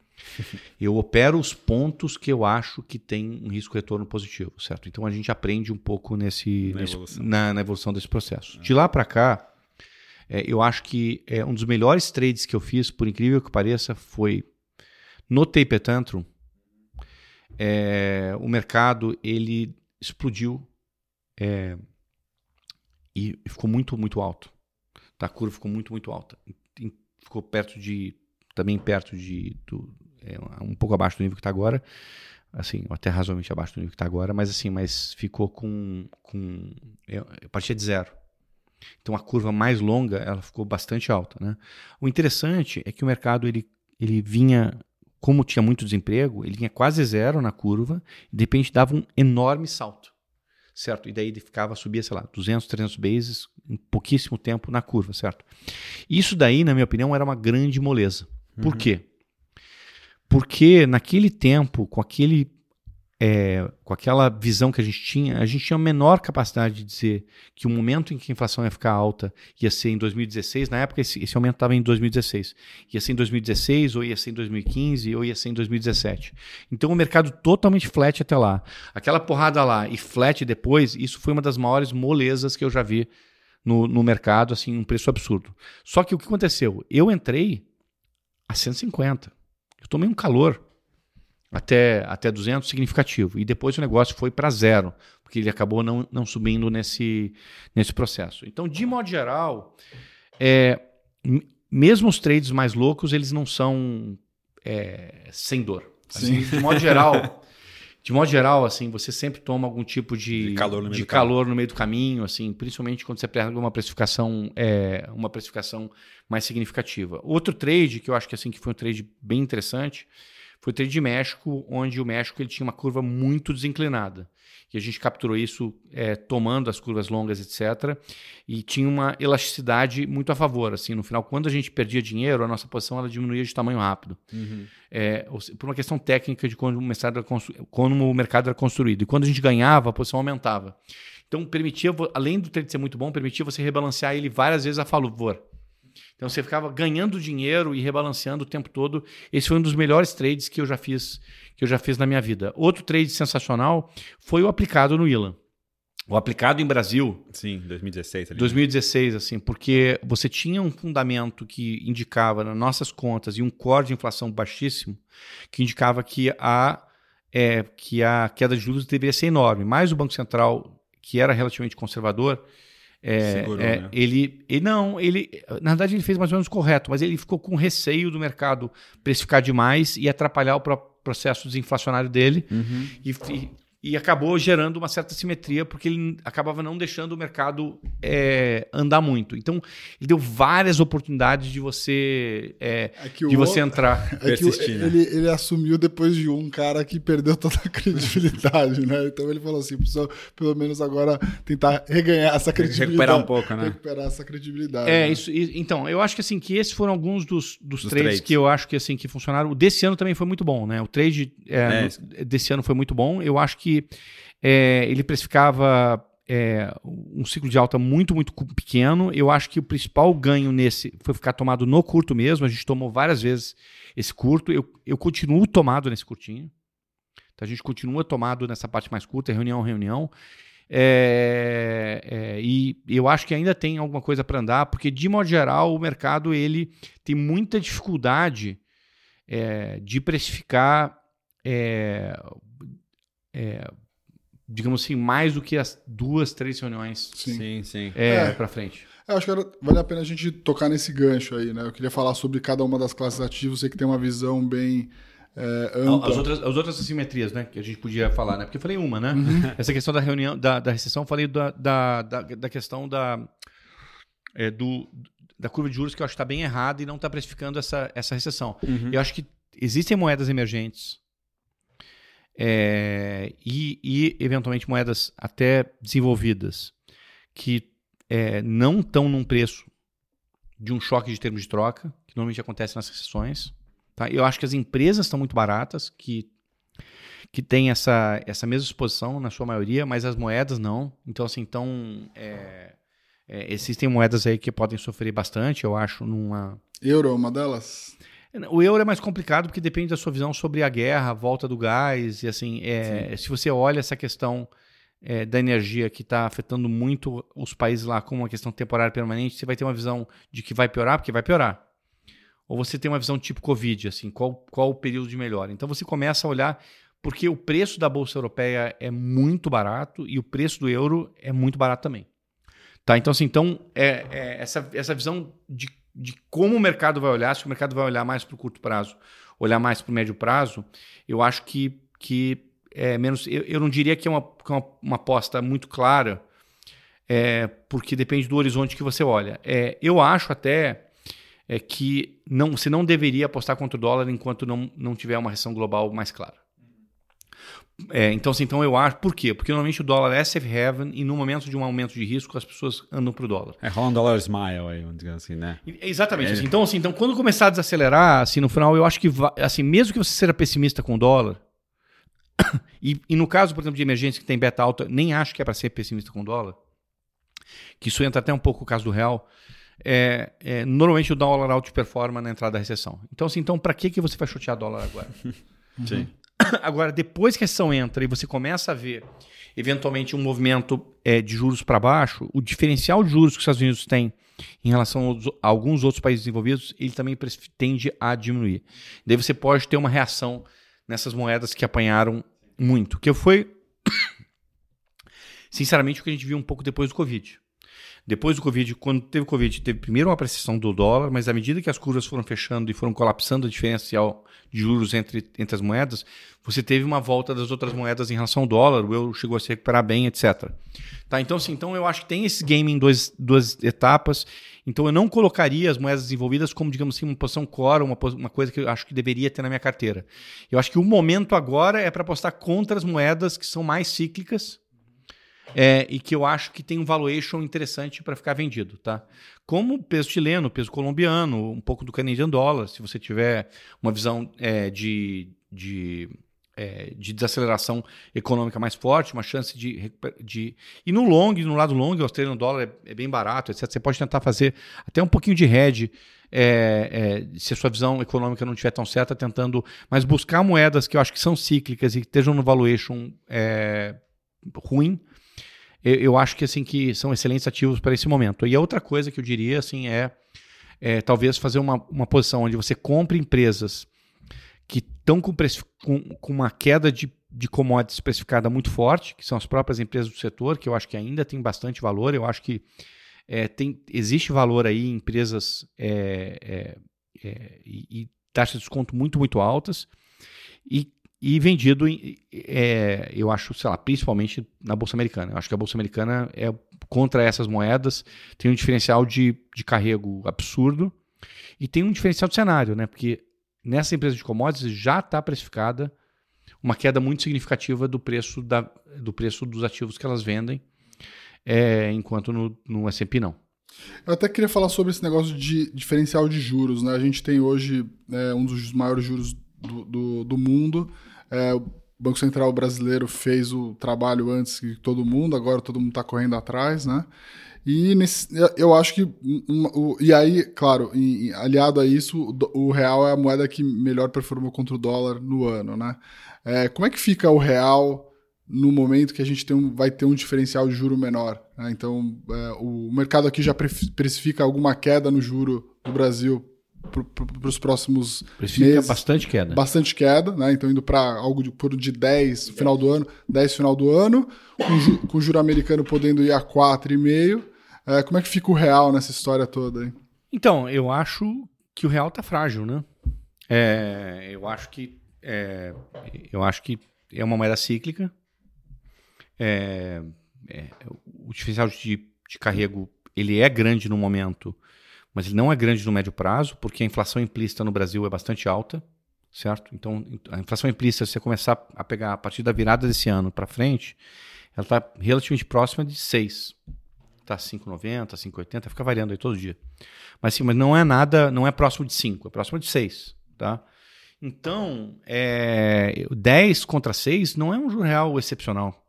Eu opero os pontos que eu acho que tem um risco-retorno positivo, certo? Então, a gente aprende um pouco nesse, na, nesse, evolução. Na, na evolução desse processo. É. De lá para cá, é, eu acho que é, um dos melhores trades que eu fiz, por incrível que pareça, foi no Taper Tantrum, é, o mercado ele explodiu é, e ficou muito, muito alto. A curva ficou muito, muito alta. Ficou perto de... Também perto de... Do, é, um pouco abaixo do nível que está agora. Assim, até razoavelmente abaixo do nível que está agora. Mas assim, mas ficou com... com é, partia de zero. Então, a curva mais longa, ela ficou bastante alta. Né? O interessante é que o mercado, ele, ele vinha... Como tinha muito desemprego, ele vinha quase zero na curva. E de repente, dava um enorme salto. Certo? E daí ele ficava, subia, sei lá, duzentos, trezentos bases em pouquíssimo tempo na curva, certo? Isso daí, na minha opinião, era uma grande moleza. Por uhum. quê? Porque naquele tempo, com, aquele, é, com aquela visão que a gente tinha, a gente tinha a menor capacidade de dizer que o momento em que a inflação ia ficar alta ia ser em dois mil e dezesseis, na época esse, esse aumento estava em dois mil e dezesseis. Ia ser em dois mil e dezesseis, ou ia ser em dois mil e quinze, ou ia ser em dois mil e dezessete. Então o mercado totalmente flat até lá. Aquela porrada lá e flat depois, isso foi uma das maiores molezas que eu já vi no, no mercado, assim, um preço absurdo. Só que o que aconteceu? Eu entrei a cento e cinquenta. Eu tomei um calor até, até duzentos significativo. E depois o negócio foi para zero, porque ele acabou não, não subindo nesse, nesse processo. Então, de modo geral, é, m- mesmo os trades mais loucos, eles não são é, sem dor. Assim, de modo geral... De modo geral, assim, você sempre toma algum tipo de, de, calor, no de calor no meio do caminho, assim, principalmente quando você pega uma precificação, é, uma precificação mais significativa. Outro trade, que eu acho que, assim, que foi um trade bem interessante, foi o trade de México, onde o México ele tinha uma curva muito desinclinada. E a gente capturou isso é, tomando as curvas longas, etcétera. E tinha uma elasticidade muito a favor. Assim, no final, quando a gente perdia dinheiro, a nossa posição ela diminuía de tamanho rápido. Uhum. É, por uma questão técnica de como o mercado era constru... como o mercado era construído. E quando a gente ganhava, a posição aumentava. Então, permitia, além do trade ser muito bom, permitia você rebalancear ele várias vezes a favor. Então, você ficava ganhando dinheiro e rebalanceando o tempo todo. Esse foi um dos melhores trades que eu já fiz, que eu já fiz na minha vida. Outro trade sensacional foi o aplicado no I L A. O aplicado em Brasil. Sim, dois mil e dezesseis. Ali, dois mil e dezesseis, né? Assim, porque você tinha um fundamento que indicava nas nossas contas e um core de inflação baixíssimo, que indicava que a, é, que a queda de juros deveria ser enorme. Mas o Banco Central, que era relativamente conservador, É, Segurou, é, né? ele, ele não, ele na verdade ele fez mais ou menos correto, mas ele ficou com receio do mercado precificar demais e atrapalhar o próprio processo desinflacionário dele. Uhum. E, e, e acabou gerando uma certa simetria, porque ele acabava não deixando o mercado é, andar muito. Então, ele deu várias oportunidades de você, é, é de o, você entrar. É que o, ele, ele assumiu depois de um cara que perdeu toda a credibilidade, né? Então, ele falou assim, precisa pelo menos agora tentar reganhar essa credibilidade. Recuperar um pouco, né? Recuperar essa credibilidade. É, né? Isso, então, eu acho que assim, que esses foram alguns dos, dos, dos trades, trades que eu acho que, assim, que funcionaram. O desse ano também foi muito bom, né? O trade é, é. desse ano foi muito bom. Eu acho que é, ele precificava é, um ciclo de alta muito, muito pequeno. Eu acho que o principal ganho nesse foi ficar tomado no curto mesmo. A gente tomou várias vezes esse curto. Eu, eu continuo tomado nesse curtinho. Então a gente continua tomado nessa parte mais curta, reunião, reunião. É, é, e eu acho que ainda tem alguma coisa para andar, porque de modo geral o mercado ele tem muita dificuldade é, de precificar é, é, digamos assim, mais do que as duas, três reuniões sim. Sim, sim. É, é. para frente. Eu acho que era, vale a pena a gente tocar nesse gancho aí, né? Eu queria falar sobre cada uma das classes ativas, sei que tem uma visão bem... É, as, outras, as outras assimetrias, né? Que a gente podia falar, né? Porque eu falei uma, né? Uhum. Essa questão da reunião, da, da recessão, eu falei da, da, da, da questão da, é, do, da curva de juros, que eu acho que está bem errada e não está precificando essa, essa recessão. Uhum. Eu acho que existem moedas emergentes é, e, e, eventualmente, moedas até desenvolvidas que é, não estão num preço de um choque de termos de troca, que normalmente acontece nas recessões. Tá? Eu acho que as empresas estão muito baratas, que, que têm essa, essa mesma exposição na sua maioria, mas as moedas não. Então, assim, então, é, é, existem moedas aí que podem sofrer bastante, eu acho, numa... Euro é uma delas? O euro é mais complicado porque depende da sua visão sobre a guerra, a volta do gás, e assim, é, se você olha essa questão é, da energia que está afetando muito os países lá como uma questão temporária permanente, você vai ter uma visão de que vai piorar, porque vai piorar. Ou você tem uma visão tipo Covid, assim, qual, qual o período de melhora? Então você começa a olhar, porque o preço da Bolsa Europeia é muito barato e o preço do euro é muito barato também. Tá? Então, assim, então é, é essa, essa visão de, de como o mercado vai olhar, se o mercado vai olhar mais para o curto prazo, olhar mais para o médio prazo, eu acho que, que é menos. Eu, eu não diria que é uma, uma, uma aposta muito clara, é, porque depende do horizonte que você olha. É, eu acho até. É que não, você não deveria apostar contra o dólar enquanto não, não tiver uma recessão global mais clara. É, então, assim, então, eu acho... Por quê? Porque normalmente o dólar é safe haven e no momento de um aumento de risco as pessoas andam para o dólar. É rola um dólar smile aí, vamos dizer assim, né? Exatamente. É. Assim, então, assim, então, quando começar a desacelerar, assim, no final, eu acho que... Assim, mesmo que você seja pessimista com o dólar, e, e no caso, por exemplo, de emergência que tem beta alta, nem acho que é para ser pessimista com o dólar, que isso entra até um pouco no caso do real... É, é, normalmente o dólar outperforma na entrada da recessão. Então, assim, então para que, que você vai chutear dólar agora? Sim. Agora, depois que a recessão entra e você começa a ver, eventualmente, um movimento é, de juros para baixo, o diferencial de juros que os Estados Unidos têm em relação a alguns outros países desenvolvidos, ele também tende a diminuir. Daí você pode ter uma reação nessas moedas que apanharam muito, que foi, sinceramente, o que a gente viu um pouco depois do Covid. Depois do Covid, quando teve Covid, teve primeiro uma apreciação do dólar, mas à medida que as curvas foram fechando e foram colapsando a diferencial de juros entre, entre as moedas, você teve uma volta das outras moedas em relação ao dólar, o euro chegou a se recuperar bem, etcétera. Tá, então, assim, então eu acho que tem esse game em dois, duas etapas, então eu não colocaria as moedas desenvolvidas como, digamos assim, uma posição core, uma, uma coisa que eu acho que deveria ter na minha carteira. Eu acho que o momento agora é para apostar contra as moedas que são mais cíclicas, É, e que eu acho que tem um valuation interessante para ficar vendido, tá? Como o peso chileno, o peso colombiano, um pouco do Canadian Dollar, se você tiver uma visão é, de, de, é, de desaceleração econômica mais forte, uma chance de... de e no long, no lado longo, o Australian Dollar é, é bem barato, etcétera. Você pode tentar fazer até um pouquinho de hedge, É, é, se a sua visão econômica não estiver tão certa, tentando... Mas buscar moedas que eu acho que são cíclicas e que estejam no valuation é, ruim, eu acho que, assim, que são excelentes ativos para esse momento. E a outra coisa que eu diria assim, é, é talvez fazer uma, uma posição onde você compre empresas que estão com, com, com uma queda de, de commodities precificada muito forte, que são as próprias empresas do setor, que eu acho que ainda tem bastante valor. Eu acho que é, tem, existe valor aí em empresas é, é, é, e, e taxas de desconto muito, muito altas. E e vendido, é, eu acho, sei lá, principalmente na Bolsa Americana. Eu acho que a Bolsa Americana é contra essas moedas, tem um diferencial de, de carrego absurdo e tem um diferencial de cenário, né? Porque nessa empresa de commodities já está precificada uma queda muito significativa do preço, da, do preço dos ativos que elas vendem, é, enquanto no, no S and P não. Eu até queria falar sobre esse negócio de diferencial de juros, né? A gente tem hoje é, um dos maiores juros do, do, do mundo. É, o Banco Central brasileiro fez o trabalho antes que todo mundo, agora todo mundo está correndo atrás, né? E nesse, eu acho que... E aí, claro, aliado a isso, o real é a moeda que melhor performou contra o dólar no ano, né? É, como é que fica o real no momento que a gente tem um, vai ter um diferencial de juro menor? Né? Então, é, o mercado aqui já precifica alguma queda no juro do Brasil para os próximos precifica meses. Bastante queda. Bastante queda, né? Então, indo para algo de, por de dez no final do ano, dez final do ano, com, ju, com o juro americano podendo ir a quatro vírgula cinco. É, como é que fica o real nessa história toda? Hein? Então, eu acho que o real está frágil, né? É, eu acho que é, eu acho que é uma moeda cíclica. É, é, o diferencial de, de carrego ele é grande no momento, mas ele não é grande no médio prazo, porque a inflação implícita no Brasil é bastante alta, certo? Então, a inflação implícita, se você começar a pegar a partir da virada desse ano para frente, ela está relativamente próxima de seis. Está cinco vírgula noventa, cinco vírgula oitenta, fica variando aí todo dia. Mas, sim, mas não é nada, não é próximo de cinco, é próximo de seis, tá? Então, é, dez contra seis não é um juro real excepcional.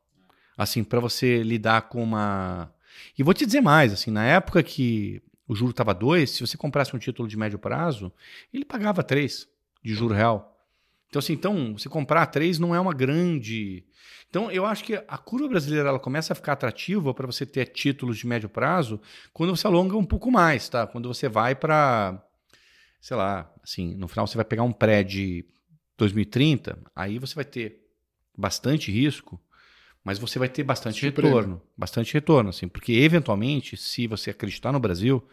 Assim, para você lidar com uma... E vou te dizer mais, assim, na época que o juro estava dois, se você comprasse um título de médio prazo, ele pagava três de juro real. Então, assim, então, você comprar três não é uma grande... Então, eu acho que a curva brasileira ela começa a ficar atrativa para você ter títulos de médio prazo quando você alonga um pouco mais, tá? Quando você vai para, sei lá, assim, no final você vai pegar um pré de dois mil e trinta, aí você vai ter bastante risco, mas você vai ter bastante Supremo. retorno, bastante retorno, assim, porque eventualmente, se você acreditar no Brasil,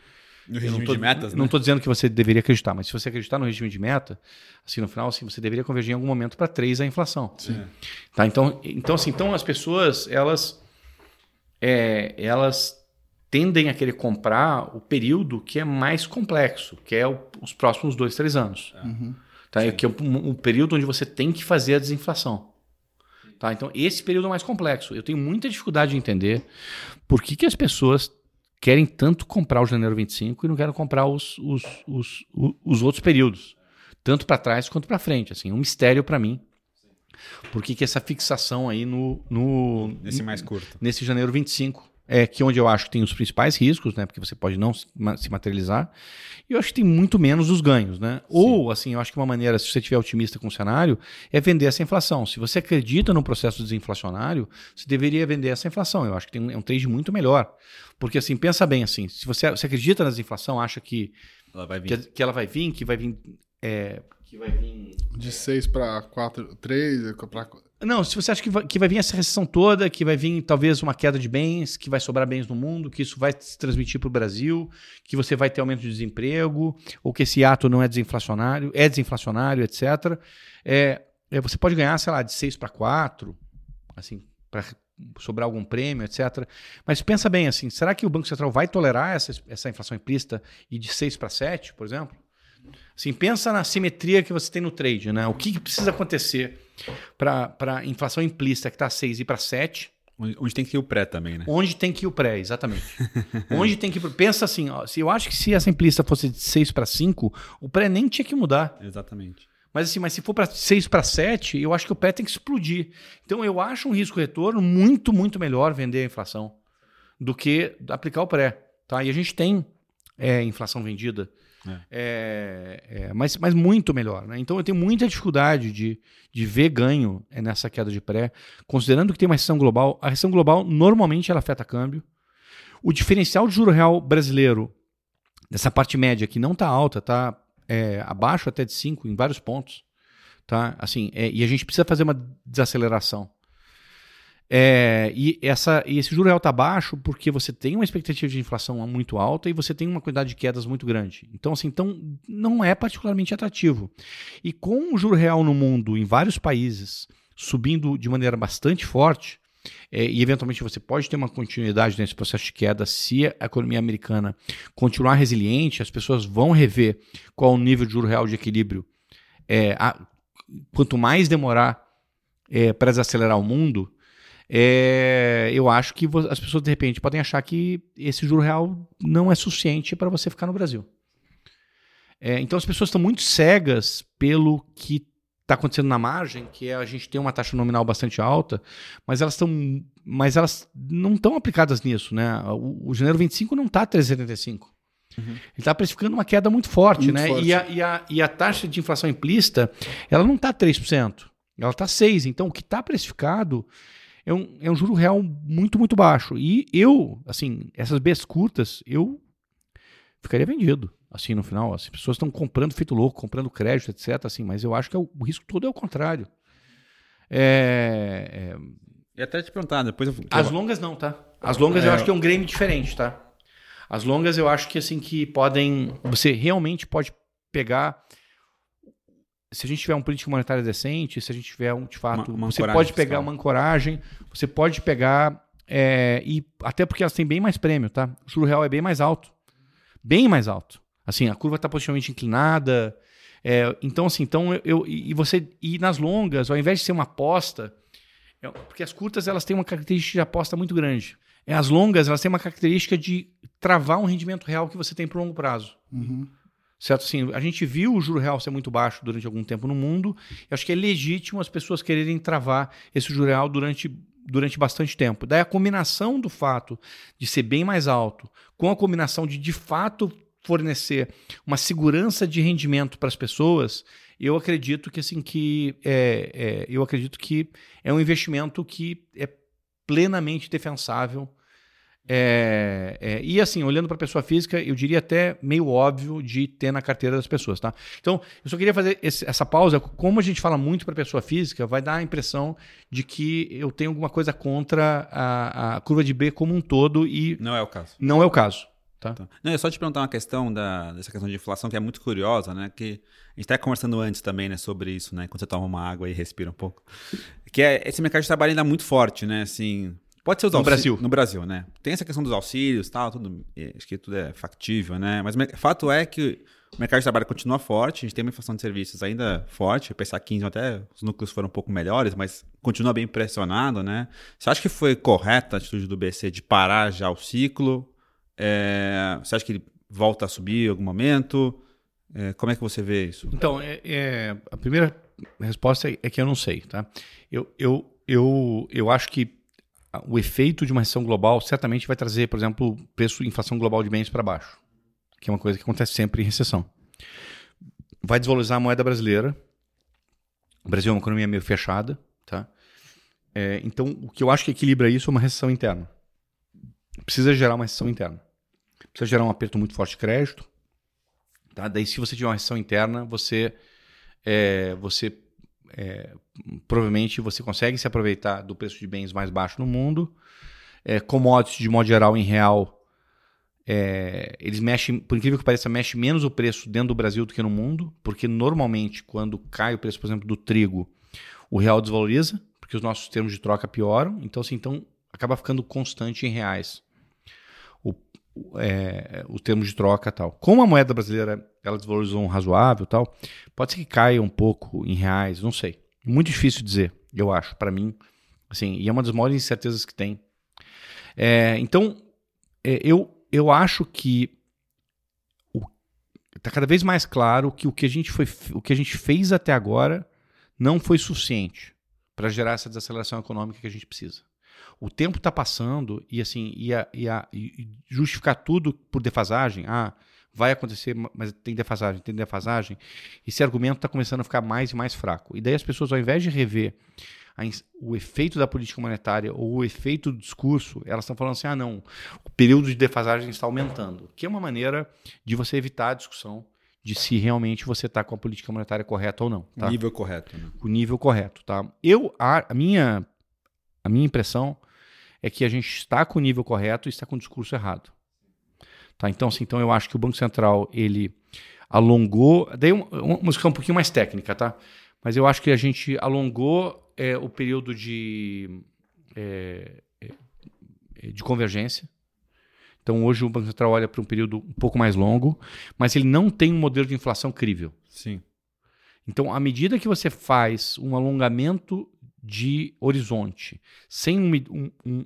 no regime não tô, de metas, não estou né? dizendo que você deveria acreditar, mas se você acreditar no regime de meta, assim, no final, assim, você deveria convergir em algum momento para três a inflação. Sim. Tá? Então, então, assim, então as pessoas elas, é, elas tendem a querer comprar o período que é mais complexo, que é o, os próximos dois, três anos, é. Uhum. Tá? Que é o, o período onde você tem que fazer a desinflação. Tá, então, esse período é mais complexo. Eu tenho muita dificuldade de entender por que, que as pessoas querem tanto comprar o janeiro vinte e cinco e não querem comprar os, os, os, os, os outros períodos, tanto para trás quanto para frente. Assim, um mistério para mim. Por que, que essa fixação aí no, no, nesse mais curto, nesse janeiro vinte e cinco, é que onde eu acho que tem os principais riscos, né? Porque você pode não se materializar. E eu acho que tem muito menos os ganhos, né? Sim. Ou, assim, eu acho que uma maneira, se você estiver otimista com o cenário, é vender essa inflação. Se você acredita no processo desinflacionário, você deveria vender essa inflação. Eu acho que tem um, é um trade muito melhor. Porque, assim, pensa bem, assim, se você, você acredita na desinflação, acha que ela vai vir, que, que ela vai vir, que vai vir... É, que vai vir de seis para quatro, três para... Não, se você acha que vai, que vai vir essa recessão toda, que vai vir talvez uma queda de bens, que vai sobrar bens no mundo, que isso vai se transmitir para o Brasil, que você vai ter aumento de desemprego, ou que esse ato não é desinflacionário, é desinflacionário, etcétera. É, é, você pode ganhar, sei lá, de seis para quatro, assim, para sobrar algum prêmio, etcétera. Mas pensa bem, assim, será que o Banco Central vai tolerar essa, essa inflação implícita e de seis para sete, por exemplo? Assim, pensa na simetria que você tem no trade, né? O que, que precisa acontecer para a inflação implícita que está a seis e para sete? Onde, onde tem que ir o pré também, né? Onde tem que ir o pré, exatamente. Onde tem que ir, pensa assim, ó, se eu acho que se essa implícita fosse de seis para cinco, o pré nem tinha que mudar. Exatamente. Mas, assim, mas se for para seis para sete, eu acho que o pré tem que explodir. Então eu acho um risco-retorno muito, muito melhor vender a inflação do que aplicar o pré. Tá? E a gente tem é, inflação vendida. É. É, é, mas, mas muito melhor, né? Então eu tenho muita dificuldade de, de ver ganho nessa queda de pré, considerando que tem uma recessão global. A recessão global normalmente ela afeta câmbio. O diferencial de juro real brasileiro, dessa parte média que não está alta, está é, abaixo até de cinco em vários pontos, tá? Assim, é, e a gente precisa fazer uma desaceleração. É, e, essa, e esse juro real está baixo porque você tem uma expectativa de inflação muito alta e você tem uma quantidade de quedas muito grande. Então, assim, então não é particularmente atrativo. E com o juro real no mundo, em vários países, subindo de maneira bastante forte, é, e eventualmente você pode ter uma continuidade nesse processo de queda se a economia americana continuar resiliente, as pessoas vão rever qual é o nível de juro real de equilíbrio. É, a, quanto mais demorar é, para desacelerar o mundo, é, eu acho que as pessoas de repente podem achar que esse juro real não é suficiente para você ficar no Brasil. É, então as pessoas estão muito cegas pelo que está acontecendo na margem, que é a gente tem uma taxa nominal bastante alta, mas elas estão, mas elas não estão aplicadas nisso, né? O, o janeiro vinte e cinco não está três vírgula setenta e cinco. Uhum. Ele está precificando uma queda muito forte, muito né? Forte. E, a, e, a, e a taxa de inflação implícita, ela não está três por cento, ela está seis por cento. Então o que está precificado é um, é um juro real muito, muito baixo. E eu, assim, essas Bs curtas, eu ficaria vendido. Assim, no final, as pessoas estão comprando feito louco, comprando crédito, etcétera. Assim, mas eu acho que é o, o risco todo é o contrário. É, é... E até te perguntar, depois eu... As longas não, tá? As longas é... eu acho que é um game diferente, tá? As longas eu acho que, assim, que podem... Você realmente pode pegar... Se a gente tiver um política monetária decente, se a gente tiver, um de fato... Uma, uma você pode pegar fiscal. Uma ancoragem, você pode pegar... É, e até porque elas têm bem mais prêmio, tá? O juro real é bem mais alto. Bem mais alto. Assim, a curva está positivamente inclinada. É, então, assim, então eu, eu, e, você, e nas longas, ao invés de ser uma aposta... É, porque as curtas elas têm uma característica de aposta muito grande. É, as longas elas têm uma característica de travar um rendimento real que você tem para o longo prazo. Uhum. Certo? Assim, a gente viu o juro real ser muito baixo durante algum tempo no mundo. Eu acho que é legítimo as pessoas quererem travar esse juro real durante, durante bastante tempo. Daí a combinação do fato de ser bem mais alto com a combinação de, de fato, fornecer uma segurança de rendimento para as pessoas, eu acredito que, assim, que, é, é, eu acredito que é um investimento que é plenamente defensável. É, é, e assim, olhando para a pessoa física, eu diria até meio óbvio de ter na carteira das pessoas, tá? Então, eu só queria fazer esse, essa pausa. Como a gente fala muito para a pessoa física, vai dar a impressão de que eu tenho alguma coisa contra a, a curva de B como um todo e... Não é o caso. Não é o caso, tá? Tá. Não, eu só te perguntar uma questão da, dessa questão de inflação que é muito curiosa, né? Que a gente está conversando antes também, né, sobre isso, né? Quando você toma uma água e respira um pouco. Que é, esse mercado de trabalho ainda é muito forte, né? Assim... Pode ser os auxílios. No Brasil. No Brasil, né? Tem essa questão dos auxílios e tal, tudo, acho que tudo é factível, né? Mas o fato é que o mercado de trabalho continua forte, a gente tem uma inflação de serviços ainda forte, o P C A quinze até os núcleos foram um pouco melhores, mas continua bem pressionado, né? Você acha que foi correta a atitude do B C de parar já o ciclo? É, você acha que ele volta a subir em algum momento? É, como é que você vê isso? Então, é, é, a primeira resposta é que eu não sei, tá? Eu, eu, eu, eu acho que o efeito de uma recessão global certamente vai trazer, por exemplo, preço, inflação global de bens para baixo, que é uma coisa que acontece sempre em recessão. Vai desvalorizar a moeda brasileira. O Brasil é uma economia meio fechada, tá? É, então, o que eu acho que equilibra isso é uma recessão interna. Precisa gerar uma recessão interna. Precisa gerar um aperto muito forte de crédito. Tá? Daí, se você tiver uma recessão interna, você... É, você É, provavelmente você consegue se aproveitar do preço de bens mais baixo no mundo. É, commodities, de modo geral, em real, é, eles mexem, por incrível que pareça, mexe menos o preço dentro do Brasil do que no mundo, porque normalmente quando cai o preço, por exemplo, do trigo, o real desvaloriza, porque os nossos termos de troca pioram, então, assim, então acaba ficando constante em reais o, é, o termo de troca tal. Como a moeda brasileira ela desvalorizou um razoável tal, pode ser que caia um pouco em reais, não sei. Muito difícil dizer, eu acho, para mim. Assim, e é uma das maiores incertezas que tem. É, então, é, eu, eu acho que está cada vez mais claro que o que a gente foi, o que a gente fez até agora não foi suficiente para gerar essa desaceleração econômica que a gente precisa. O tempo está passando e, assim, e, a, e, a, e justificar tudo por defasagem... Ah, vai acontecer, mas tem defasagem, tem defasagem. Esse argumento está começando a ficar mais e mais fraco. E daí as pessoas, ao invés de rever a, o efeito da política monetária ou o efeito do discurso, elas estão falando assim, ah não, o período de defasagem está aumentando. Que é uma maneira de você evitar a discussão de se realmente você está com a política monetária correta ou não. Tá? O nível correto. Né? O nível correto. Tá? Eu, a, a minha A minha impressão é que a gente está com o nível correto e está com o discurso errado. Tá, então, assim, então, eu acho que o Banco Central ele alongou... Daí uma, uma música um pouquinho mais técnica, tá? Mas eu acho que a gente alongou é, o período de, é, de convergência. Então, hoje o Banco Central olha para um período um pouco mais longo, mas ele não tem um modelo de inflação crível. Sim. Então, à medida que você faz um alongamento de horizonte, sem, um, um,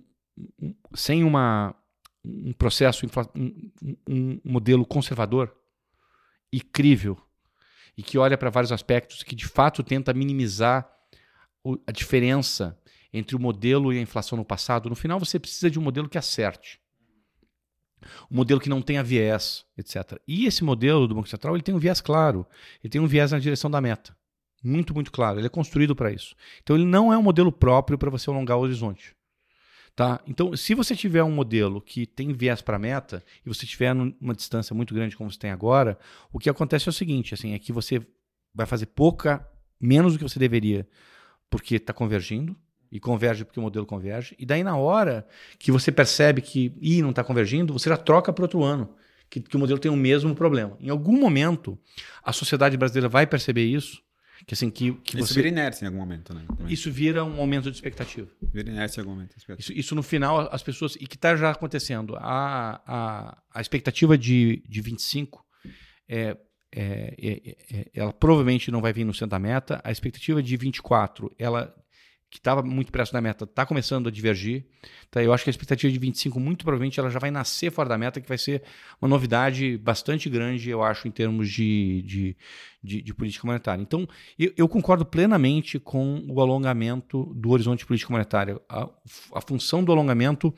um, sem uma, um processo, um, um, um modelo conservador e crível, e que olha para vários aspectos, que de fato tenta minimizar o, a diferença entre o modelo e a inflação no passado, no final você precisa de um modelo que acerte. Um modelo que não tenha viés, etcétera. E esse modelo do Banco Central ele tem um viés claro, ele tem um viés na direção da meta. Muito, muito claro. Ele é construído para isso. Então, ele não é um modelo próprio para você alongar o horizonte. Tá? Então, se você tiver um modelo que tem viés para a meta e você tiver numa distância muito grande como você tem agora, o que acontece é o seguinte, assim, é que você vai fazer pouca, menos do que você deveria, porque está convergindo. E converge porque o modelo converge. E daí, na hora que você percebe que ih, não está convergindo, você já troca para outro ano, que, que o modelo tem o mesmo problema. Em algum momento, a sociedade brasileira vai perceber isso. Que, assim, que, que isso você... vira inércia em algum momento, né? Também. Isso vira um aumento de expectativa. Vira inércia em algum momento. Isso, isso, no final, as pessoas... E que está já acontecendo. A, a, a expectativa de, de vinte e cinco é... É, é, é, ela provavelmente não vai vir no centro da meta. A expectativa de vinte e quatro, ela... que estava muito perto da meta, está começando a divergir. Tá? Eu acho que a expectativa de vinte e cinco, muito provavelmente, ela já vai nascer fora da meta, que vai ser uma novidade bastante grande, eu acho, em termos de, de, de, de política monetária. Então, eu, eu concordo plenamente com o alongamento do horizonte de política monetária. A, a função do alongamento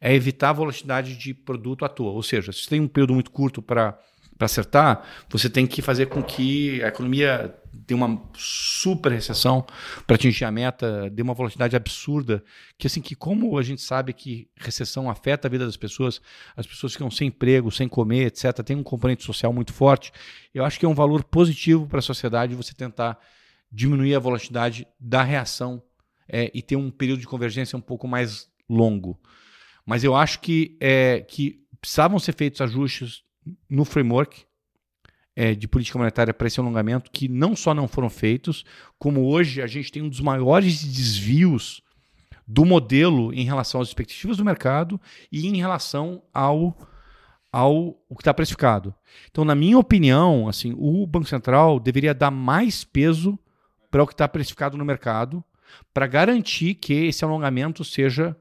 é evitar a volatilidade de produto à toa. Ou seja, se você tem um período muito curto para acertar, você tem que fazer com que a economia... deu uma super recessão para atingir a meta, deu uma volatilidade absurda, que assim, que como a gente sabe que recessão afeta a vida das pessoas, as pessoas ficam sem emprego, sem comer, etcétera, tem um componente social muito forte, eu acho que é um valor positivo para a sociedade você tentar diminuir a volatilidade da reação é, e ter um período de convergência um pouco mais longo. Mas eu acho que, é, que precisavam ser feitos ajustes no framework, É, de política monetária para esse alongamento, que não só não foram feitos, como hoje a gente tem um dos maiores desvios do modelo em relação às expectativas do mercado e em relação ao, ao o que está precificado. Então, na minha opinião, assim, o Banco Central deveria dar mais peso para o que está precificado no mercado para garantir que esse alongamento seja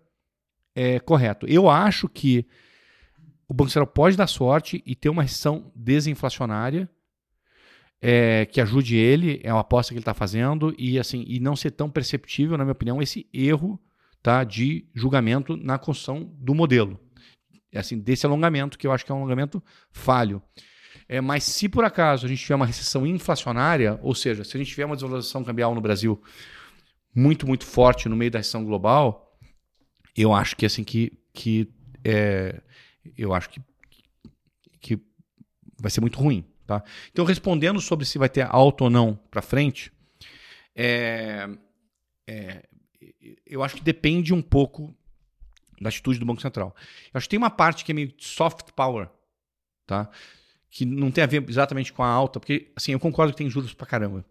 é, correto. Eu acho que o Banco Central pode dar sorte e ter uma recessão desinflacionária é, que ajude ele, é uma aposta que ele está fazendo, e, assim, e não ser tão perceptível, na minha opinião, esse erro tá, de julgamento na construção do modelo, assim, desse alongamento, que eu acho que é um alongamento falho. É, mas se por acaso a gente tiver uma recessão inflacionária, ou seja, se a gente tiver uma desvalorização cambial no Brasil muito, muito forte no meio da recessão global, eu acho que assim que... que é, eu acho que, que vai ser muito ruim. Tá? Então, respondendo sobre se vai ter alta ou não para frente, é, é, eu acho que depende um pouco da atitude do Banco Central. Eu acho que tem uma parte que é meio soft power, tá? Que não tem a ver exatamente com a alta, porque assim, eu concordo que tem juros para caramba.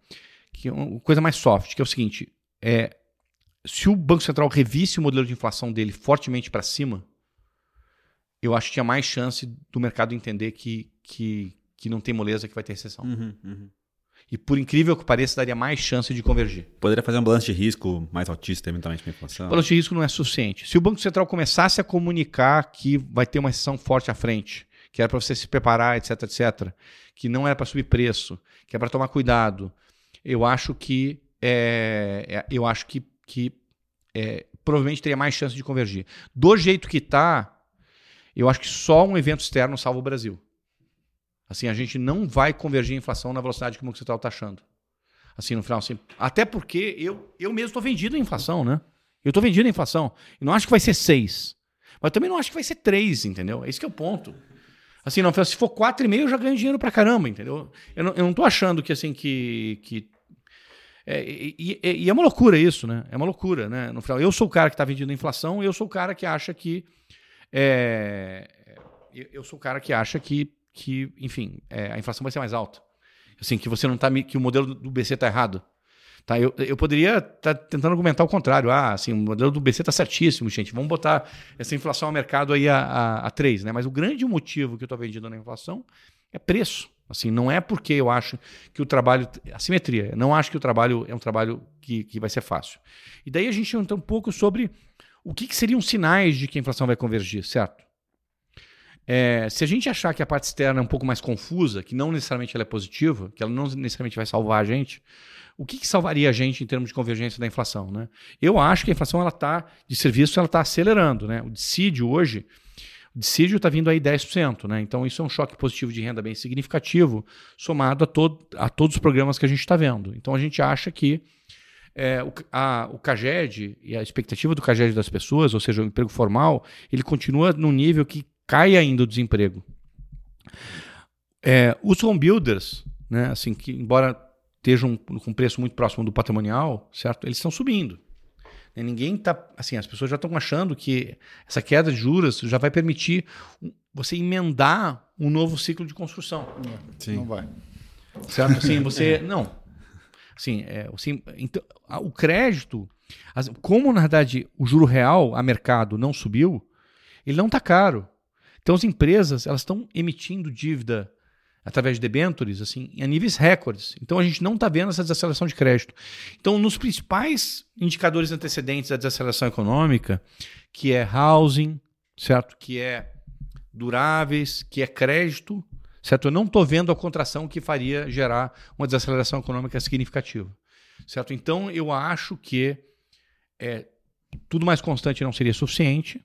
Que é uma coisa mais soft, que é o seguinte, é, se o Banco Central revisse o modelo de inflação dele fortemente para cima, eu acho que tinha mais chance do mercado entender que, que, que não tem moleza, que vai ter recessão. Uhum, uhum. E por incrível que pareça, daria mais chance de convergir. Poderia fazer um balanço de risco mais altista, eventualmente, com a inflação? O balanço de risco não é suficiente. Se o Banco Central começasse a comunicar que vai ter uma recessão forte à frente, que era para você se preparar, etc, etcétera, que não era para subir preço, que era para tomar cuidado, eu acho que, é, eu acho que, que é, provavelmente teria mais chance de convergir. Do jeito que está... eu acho que só um evento externo salva o Brasil. Assim, a gente não vai convergir a inflação na velocidade que o Banco Central está achando. Assim, no final, assim, até porque eu, eu mesmo estou vendido em inflação, né? Eu estou vendido em inflação. Eu não acho que vai ser seis. Mas também não acho que vai ser três, entendeu? É esse que é o ponto. Assim, não, se for quatro e meio, eu já ganho dinheiro pra caramba, entendeu? Eu não estou achando que, assim, que, que É, e, e, e é uma loucura isso, né? É uma loucura, né? No final, eu sou o cara que está vendendo a inflação, eu sou o cara que acha que... É, eu sou o cara que acha que, que enfim, é, a inflação vai ser mais alta. Assim, que você não tá, que o modelo do B C está errado. Tá, eu, eu poderia estar tá tentando argumentar o contrário. Ah, assim, o modelo do B C está certíssimo, gente. Vamos botar essa inflação ao mercado aí a, a, a três, né? Mas o grande motivo que eu estou vendendo na inflação é preço. Assim, não é porque eu acho que o trabalho... Assimetria. Eu não acho que o trabalho é um trabalho que, que vai ser fácil. E daí a gente entra um pouco sobre o que, que seriam sinais de que a inflação vai convergir, certo? É, se a gente achar que a parte externa é um pouco mais confusa, que não necessariamente ela é positiva, que ela não necessariamente vai salvar a gente... O que, que salvaria a gente em termos de convergência da inflação? Né? Eu acho que a inflação ela tá, de serviço ela está acelerando. Né? O dissídio hoje, o dissídio está vindo aí dez por cento. Né? Então isso é um choque positivo de renda bem significativo, somado a, todo, a todos os programas que a gente está vendo. Então a gente acha que é, o, a, o CAGED e a expectativa do CAGED das pessoas, ou seja, o emprego formal, ele continua num nível que cai ainda o desemprego. É, os home builders, né, assim, que embora... estejam com preço muito próximo do patrimonial, certo? Eles estão subindo. Ninguém está... Assim, as pessoas já estão achando que essa queda de juros já vai permitir você emendar um novo ciclo de construção. Sim. Não vai. Certo? Assim, você... Não. Assim, é, assim, então, o crédito... Como, na verdade, o juro real a mercado não subiu, ele não está caro. Então, as empresas elas estão emitindo dívida através de debêntures, assim, a níveis recordes. Então, a gente não está vendo essa desaceleração de crédito. Então, nos principais indicadores antecedentes da desaceleração econômica, que é housing, certo? Que é duráveis, que é crédito, certo? Eu não estou vendo a contração que faria gerar uma desaceleração econômica significativa, certo? Então, eu acho que é, tudo mais constante não seria suficiente.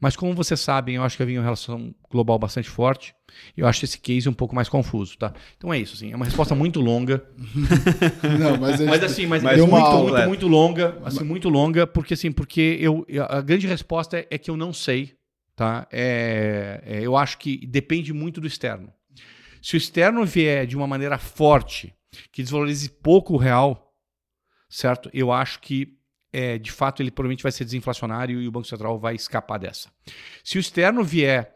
Mas como vocês sabem, eu acho que havia uma relação global bastante forte. Eu acho esse case um pouco mais confuso, tá? Então é isso, assim. É uma resposta muito longa. Não, mas, mas assim, mas, mas muito, aula, muito, é. muito longa, assim, mas... muito longa, porque assim, porque eu, a grande resposta é, é que eu não sei, tá? É, é, eu acho que depende muito do externo. Se o externo vier de uma maneira forte, que desvalorize pouco o real, certo? Eu acho que É, de fato, ele provavelmente vai ser desinflacionário e o Banco Central vai escapar dessa. Se o externo vier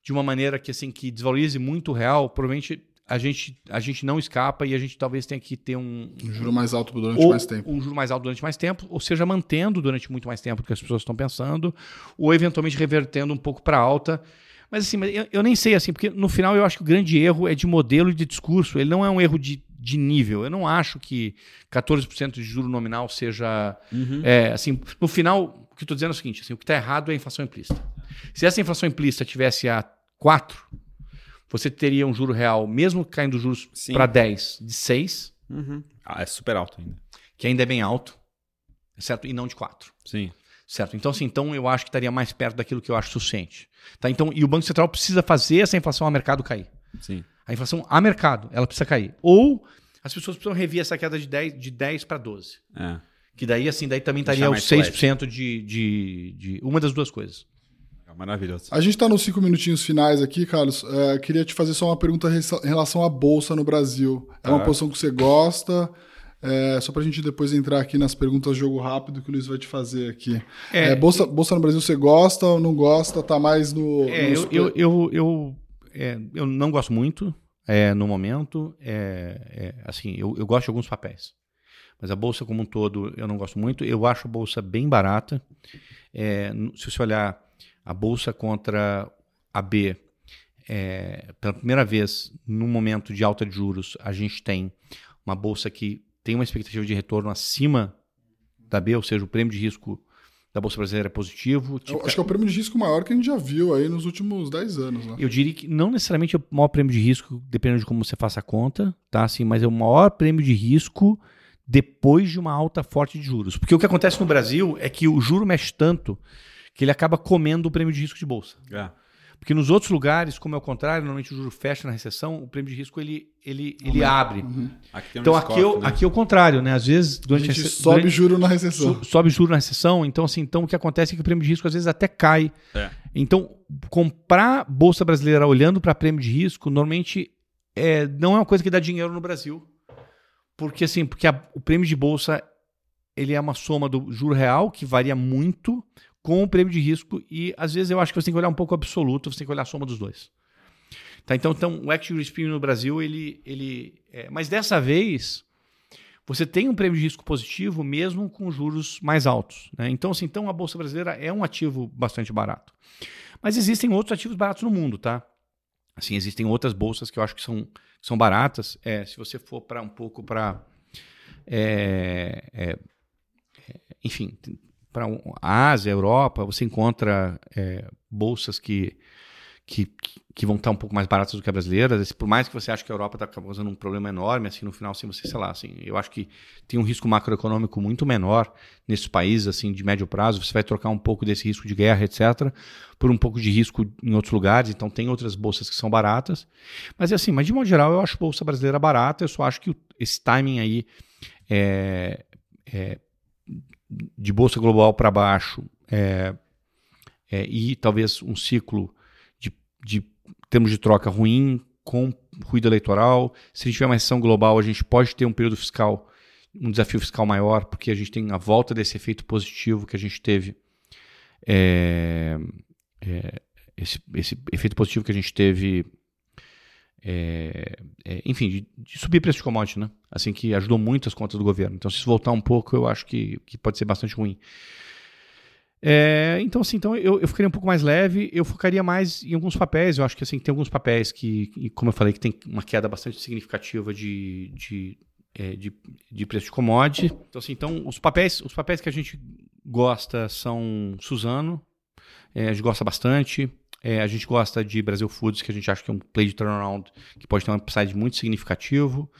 de uma maneira que, assim, que desvalorize muito o real, provavelmente a gente, a gente não escapa e a gente talvez tenha que ter um... Um juro mais alto durante mais tempo. Um juro mais alto durante mais tempo, ou seja, mantendo durante muito mais tempo do que as pessoas estão pensando, ou eventualmente revertendo um pouco para alta. Mas assim, eu, eu nem sei, assim, porque no final eu acho que o grande erro é de modelo e de discurso. Ele não é um erro de... de nível. Eu não acho que quatorze por cento de juro nominal seja... Uhum. É, assim, no final, o que eu estou dizendo é o seguinte, assim, o que está errado é a inflação implícita. Se essa inflação implícita tivesse a quatro, você teria um juro real, mesmo caindo os juros para dez, de seis. Uhum. Ah, é super alto ainda. Que ainda é bem alto, certo? E não de quatro. Sim. Certo? Então, assim, então eu acho que estaria mais perto daquilo que eu acho suficiente. Tá? Então, e o Banco Central precisa fazer essa inflação ao mercado cair. Sim. A inflação a mercado, ela precisa cair. Ou as pessoas precisam rever essa queda de dez, de dez para doze. É. Que daí, assim, daí também estaria os seis por cento de, de, de... Uma das duas coisas. É maravilhoso. A gente está nos cinco minutinhos finais aqui, Carlos. É, queria te fazer só uma pergunta em relação à Bolsa no Brasil. É uma ah. posição que você gosta... É, só para a gente depois entrar aqui nas perguntas jogo rápido que o Luiz vai te fazer aqui. É, é, Bolsa, Bolsa no Brasil, você gosta ou não gosta? Tá mais no... É, no... Eu, eu, eu, eu, é, eu não gosto muito é, no momento. É, é, assim, eu, eu gosto de alguns papéis. Mas a Bolsa como um todo eu não gosto muito. Eu acho a Bolsa bem barata. É, se você olhar a Bolsa contra a B, é, pela primeira vez, num momento de alta de juros, a gente tem uma Bolsa que tem uma expectativa de retorno acima da B, ou seja, o prêmio de risco da Bolsa Brasileira é positivo. Tipo... Eu acho que é o prêmio de risco maior que a gente já viu aí nos últimos dez anos. Né? Eu diria que não necessariamente é o maior prêmio de risco, dependendo de como você faça a conta, tá? Assim, mas é o maior prêmio de risco depois de uma alta forte de juros. Porque o que acontece no Brasil é que o juro mexe tanto que ele acaba comendo o prêmio de risco de Bolsa. É. Porque nos outros lugares, como é o contrário, normalmente o juro fecha na recessão, o prêmio de risco ele, ele, ele abre. Uhum. Aqui tem um então descorte, aqui, né? Aqui é o contrário, né? Às vezes durante a gente a rece... sobe durante... juro na recessão. So, sobe juro na recessão, então assim, então o que acontece é que o prêmio de risco às vezes até cai. É. Então, comprar Bolsa Brasileira olhando para prêmio de risco, normalmente é, não é uma coisa que dá dinheiro no Brasil. Porque assim, porque a, o prêmio de bolsa ele é uma soma do juro real, que varia muito, com o prêmio de risco, e às vezes eu acho que você tem que olhar um pouco absoluto, você tem que olhar a soma dos dois. Tá, então, então, o Equity Risk Premium no Brasil, ele... ele é, mas dessa vez, você tem um prêmio de risco positivo mesmo com juros mais altos. Né? Então, assim, então, a Bolsa Brasileira é um ativo bastante barato. Mas existem outros ativos baratos no mundo, tá? Assim, existem outras bolsas que eu acho que são, que são baratas. É, se você for para um pouco para... É, é, é, enfim, para a Ásia, a Europa, você encontra é, bolsas que... Que, que vão estar um pouco mais baratas do que a brasileira. Por mais que você ache que a Europa está causando um problema enorme, assim, no final, assim, você, sei lá, assim, eu acho que tem um risco macroeconômico muito menor nesses países assim, de médio prazo. Você vai trocar um pouco desse risco de guerra, etcétera, por um pouco de risco em outros lugares. Então, tem outras bolsas que são baratas. Mas, assim, mas de modo geral, eu acho a bolsa brasileira barata. Eu só acho que esse timing aí é, é, de bolsa global para baixo é, é, e talvez um ciclo de termos de troca ruim, com ruído eleitoral. Se a gente tiver uma recessão global, a gente pode ter um período fiscal, um desafio fiscal maior, porque a gente tem a volta desse efeito positivo que a gente teve, é, é, esse, esse efeito positivo que a gente teve, é, é, enfim, de, de subir preço de commodity, né? Assim, que ajudou muito as contas do governo. Então, se isso voltar um pouco, eu acho que, que pode ser bastante ruim. É, então, assim, então eu, eu ficaria um pouco mais leve, eu focaria mais em alguns papéis. Eu acho que assim, tem alguns papéis que, como eu falei, que tem uma queda bastante significativa de, de, é, de, de preço de commodity. Então, assim, então os, papéis, os papéis que a gente gosta são Suzano, é, a gente gosta bastante. É, a gente gosta de Brasil Foods, que a gente acha que é um play de turnaround que pode ter um upside muito significativo.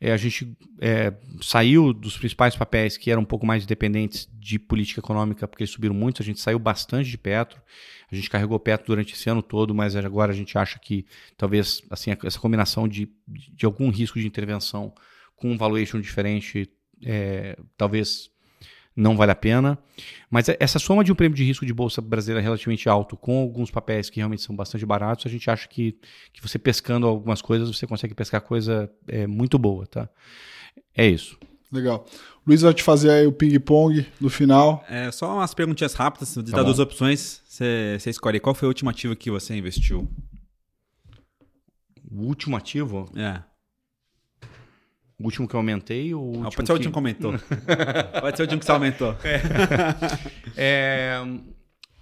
É, a gente é, saiu dos principais papéis que eram um pouco mais dependentes de política econômica, porque eles subiram muito. A gente saiu bastante de Petro. A gente carregou Petro durante esse ano todo, mas agora a gente acha que talvez assim, essa combinação de, de algum risco de intervenção com um valuation diferente é, talvez não vale a pena. Mas essa soma de um prêmio de risco de bolsa brasileira relativamente alto com alguns papéis que realmente são bastante baratos, a gente acha que, que você pescando algumas coisas, você consegue pescar coisa é, muito boa, tá? É isso. Legal. Luiz vai te fazer aí o ping-pong no final. É, só umas perguntinhas rápidas. De tá dar bom. Duas opções, você escolhe. Qual foi o último ativo que você investiu? O último ativo? É. O último que eu aumentei ou o último Não, pode ser o último que aumentou. Pode ser o último que você aumentou. É. É,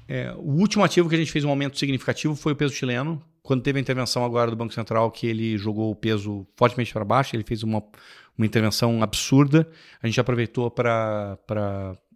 é, o último ativo que a gente fez um aumento significativo foi o peso chileno. Quando teve a intervenção agora do Banco Central, que ele jogou o peso fortemente para baixo, ele fez uma, uma intervenção absurda. A gente aproveitou para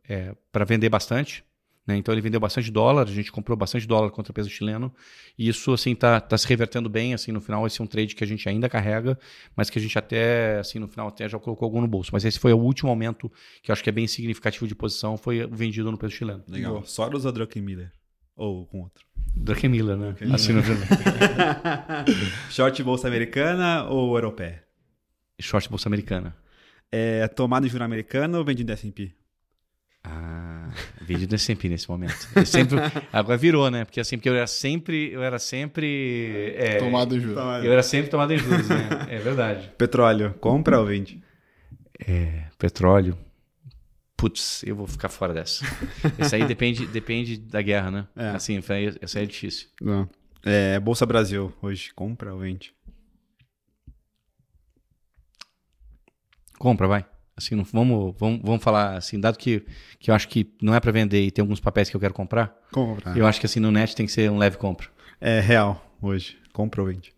é, vender bastante. Né? Então, ele vendeu bastante dólar, a gente comprou bastante dólar contra o peso chileno, e isso assim está tá se revertendo bem. Assim, no final, esse é um trade que a gente ainda carrega, mas que a gente até, assim, no final, até já colocou algum no bolso. Mas esse foi o último aumento, que eu acho que é bem significativo de posição, foi vendido no peso chileno. Legal. Boa. Só dos a Druckenmiller? Ou com outro? Druckenmiller, né? Druckenmiller. Assim, no Short bolsa americana ou europeia? Short bolsa americana. É, tomado em juro americano ou vendido em S and P? Ah, vídeo do S and P nesse momento. Eu sempre, agora virou, né? Porque assim, porque eu era sempre, eu era sempre é, tomado em juros. Eu era sempre tomado em juros, né? É verdade. Petróleo, compra ou vende? É, petróleo. Putz, eu vou ficar fora dessa. Essa aí depende, depende da guerra, né? É. Assim, essa aí é difícil. Não. É, Bolsa Brasil hoje, compra ou vende? Compra, vai. Assim, não, vamos, vamos, vamos falar assim, dado que, que eu acho que não é para vender e tem alguns papéis que eu quero comprar, compra. Eu acho que assim, no net tem que ser um leve compra. É real hoje, compra ou vende?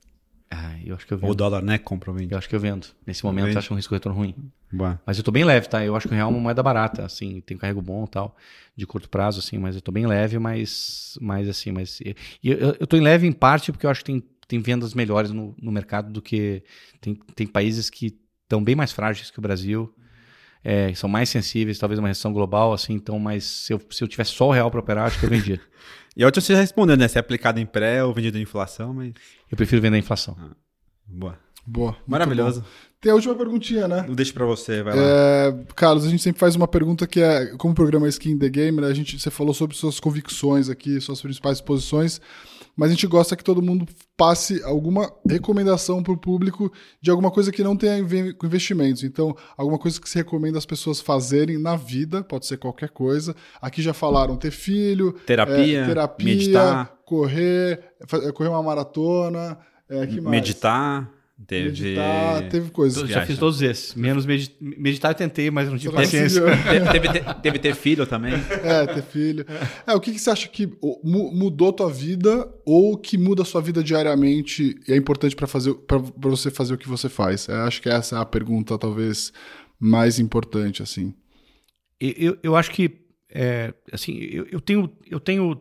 Ah, eu acho que eu vendo. Ou dólar, né? Compra ou vende? Eu acho que eu vendo. Nesse momento vende. Eu acho um risco retorno ruim. Boa. Mas eu tô bem leve, tá? Eu acho que o real é uma moeda barata, assim, tem um carrego bom e tal, de curto prazo, assim, mas eu tô bem leve, mas, mas assim, mas... E eu, eu tô em leve em parte porque eu acho que tem, tem vendas melhores no, no mercado do que... Tem, tem países que estão bem mais frágeis que o Brasil... É, são mais sensíveis, talvez uma recessão global, assim, então, mas se eu, se eu tivesse só o real para operar, acho que eu vendia. E a outra você já respondeu, né? Se é aplicado em pré ou vendido em inflação, mas. Eu prefiro vender em inflação. Ah, boa. Boa. Maravilhoso. Tem a última perguntinha, né? Eu deixo para você, vai lá. É, Carlos, a gente sempre faz uma pergunta que é: como o programa Skin The Game, né, a gente, você falou sobre suas convicções aqui, suas principais posições. mas a gente gosta que todo mundo passe alguma recomendação para o público de alguma coisa que não tenha com investimentos. Então, alguma coisa que se recomenda as pessoas fazerem na vida, pode ser qualquer coisa. Aqui já falaram ter filho, terapia, é, terapia meditar, correr, correr uma maratona, é, que mais? Meditar. Teve... Meditar, teve coisa. Já fiz todos esses. Menos medit... meditar eu tentei, mas não tive paciência. Teve, teve, teve ter filho também. É, ter filho. É, o que, que você acha que mudou tua vida ou que muda a sua vida diariamente e é importante para você fazer o que você faz? Eu acho que essa é a pergunta talvez mais importante. Assim. Eu, eu acho que é, assim, eu, eu, tenho, eu tenho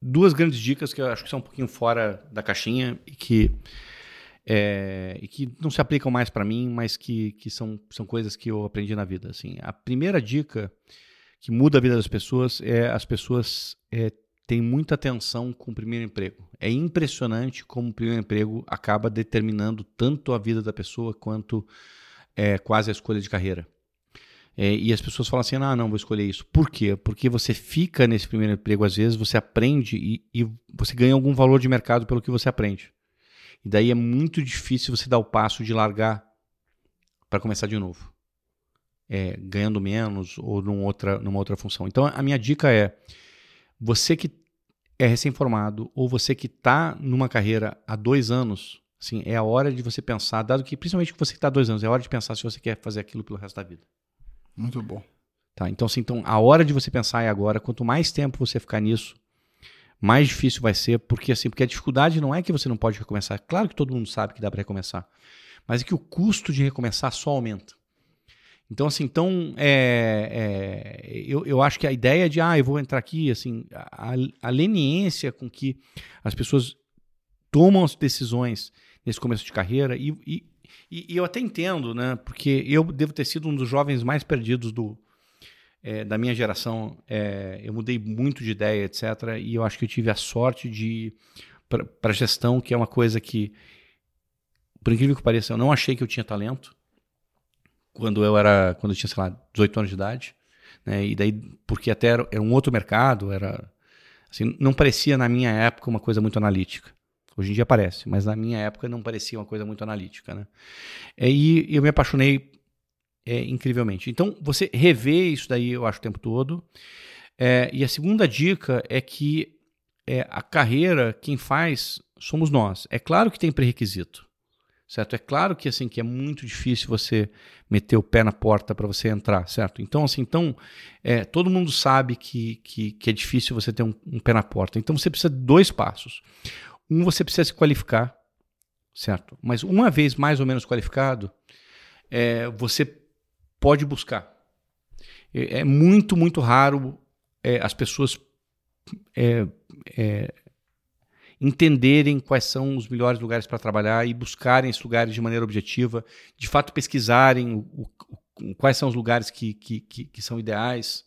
duas grandes dicas que eu acho que são um pouquinho fora da caixinha e que... É, e que não se aplicam mais para mim, mas que, que são, são coisas que eu aprendi na vida. Assim. A primeira dica que muda a vida das pessoas é as pessoas é, têm muita atenção com o primeiro emprego. É impressionante como o primeiro emprego acaba determinando tanto a vida da pessoa quanto é, quase a escolha de carreira. É, e as pessoas falam assim, ah, não, vou escolher isso. Por quê? Porque você fica nesse primeiro emprego, às vezes você aprende e, e você ganha algum valor de mercado pelo que você aprende. E daí é muito difícil você dar o passo de largar para começar de novo, é, ganhando menos ou num outra, numa outra função. Então a minha dica é, você que é recém-formado ou você que está numa carreira há dois anos, assim, é a hora de você pensar, dado que principalmente você que está há dois anos, é a hora de pensar se você quer fazer aquilo pelo resto da vida. Muito bom. Tá, então, assim, então a hora de você pensar é agora, quanto mais tempo você ficar nisso, mais difícil vai ser, porque, assim, porque a dificuldade não é que você não pode recomeçar. Claro que todo mundo sabe que dá para recomeçar, mas é que o custo de recomeçar só aumenta. Então, assim, então, é, é, eu, eu acho que a ideia de, ah, eu vou entrar aqui, assim, a, a leniência com que as pessoas tomam as decisões nesse começo de carreira, e, e, e eu até entendo, né, porque eu devo ter sido um dos jovens mais perdidos do... É, da minha geração, é, eu mudei muito de ideia, etcétera. E eu acho que eu tive a sorte de para gestão, que é uma coisa que, por incrível que pareça, eu não achei que eu tinha talento quando eu era, quando eu tinha, sei lá, dezoito anos de idade, né? E daí, porque até era, era um outro mercado, era assim, não parecia na minha época uma coisa muito analítica. Hoje em dia parece, mas na minha época não parecia uma coisa muito analítica, né? É, e eu me apaixonei É, incrivelmente. Então, você rever isso daí, eu acho, o tempo todo. É, e a segunda dica é que é, a carreira, quem faz, somos nós. É claro que tem pré-requisito, certo? É claro que, assim, que é muito difícil você meter o pé na porta para você entrar, certo? Então, assim, então é, todo mundo sabe que, que, que é difícil você ter um, um pé na porta. Então, você precisa de dois passos. Um, você precisa se qualificar, certo? Mas uma vez mais ou menos qualificado, é, você pode buscar. É muito, muito raro é, as pessoas é, é, entenderem quais são os melhores lugares para trabalhar e buscarem esses lugares de maneira objetiva, de fato pesquisarem o, o, quais são os lugares que, que, que, que são ideais.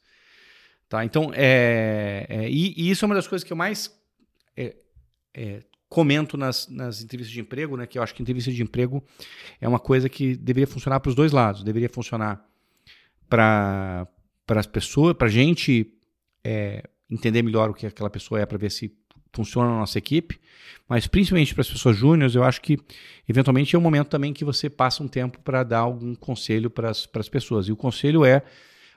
Tá? Então, é, é, e, e isso é uma das coisas que eu mais é, é, comento nas, nas entrevistas de emprego, né, que eu acho que entrevista de emprego é uma coisa que deveria funcionar para os dois lados. Deveria funcionar para as pessoas, para a gente é, entender melhor o que aquela pessoa é, para ver se funciona na nossa equipe, mas principalmente para as pessoas júniores, eu acho que eventualmente é um momento também que você passa um tempo para dar algum conselho para as pessoas. E o conselho é,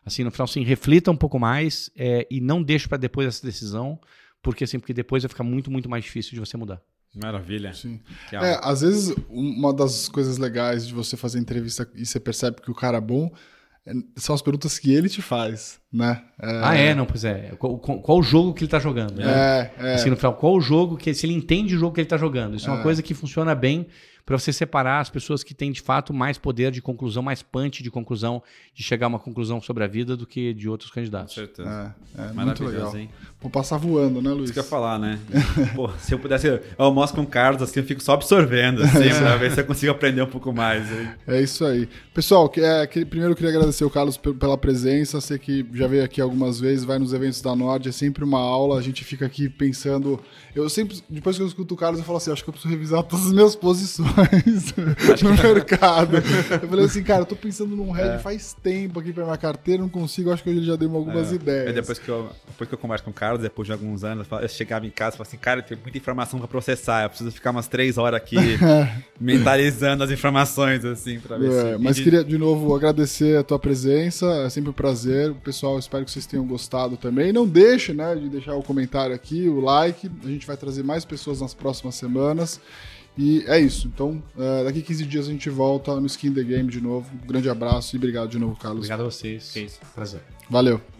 assim, no final, assim, reflita um pouco mais é, e não deixe para depois essa decisão, porque assim, porque depois vai ficar muito, muito mais difícil de você mudar. Maravilha. Sim. É, às vezes, uma das coisas legais de você fazer entrevista e você percebe que o cara é bom são as perguntas que ele te faz, né? É... Ah, é? Não, pois é. Qual, qual o jogo que ele tá jogando? Né? É, é. Assim, no final, qual o jogo que... Se ele entende o jogo que ele tá jogando. Isso é, é uma coisa que funciona bem para você separar as pessoas que têm, de fato, mais poder de conclusão, mais punch de conclusão, de chegar a uma conclusão sobre a vida do que de outros candidatos. Com certeza. É, é maravilhoso, legal. Hein? Vou passar voando, né, Luiz? Isso que eu ia falar, né? Pô, se eu pudesse... Eu almoço com o Carlos, assim, eu fico só absorvendo, assim, é. Para ver se eu consigo aprender um pouco mais. Hein? É isso aí. Pessoal, que, é, que, primeiro eu queria agradecer o Carlos pela presença. Sei que já veio aqui algumas vezes, vai nos eventos da Nord, é sempre uma aula, a gente fica aqui pensando... Eu sempre... Depois que eu escuto o Carlos, eu falo assim, acho que eu preciso revisar todas as minhas posições. opções no mercado. Eu falei assim, cara, eu tô pensando num head é. faz tempo aqui pra minha carteira, não consigo, acho que eu já dei algumas é. ideias. É, depois, que eu, depois que eu converso com o Carlos, depois de alguns anos, eu chegava em casa e falava assim, cara, eu tenho muita informação pra processar, eu preciso ficar umas três horas aqui mentalizando as informações, assim, pra ver é, se... Mas e... queria, de novo, agradecer a tua presença, é sempre um prazer. Pessoal, espero que vocês tenham gostado também. Não deixe, né, de deixar o comentário aqui, o like, a gente vai trazer mais pessoas nas próximas semanas. E é isso. Então, uh, daqui quinze dias a gente volta no Skin The Game de novo. Um grande abraço e obrigado de novo, Carlos. Obrigado a vocês. Prazer. Valeu.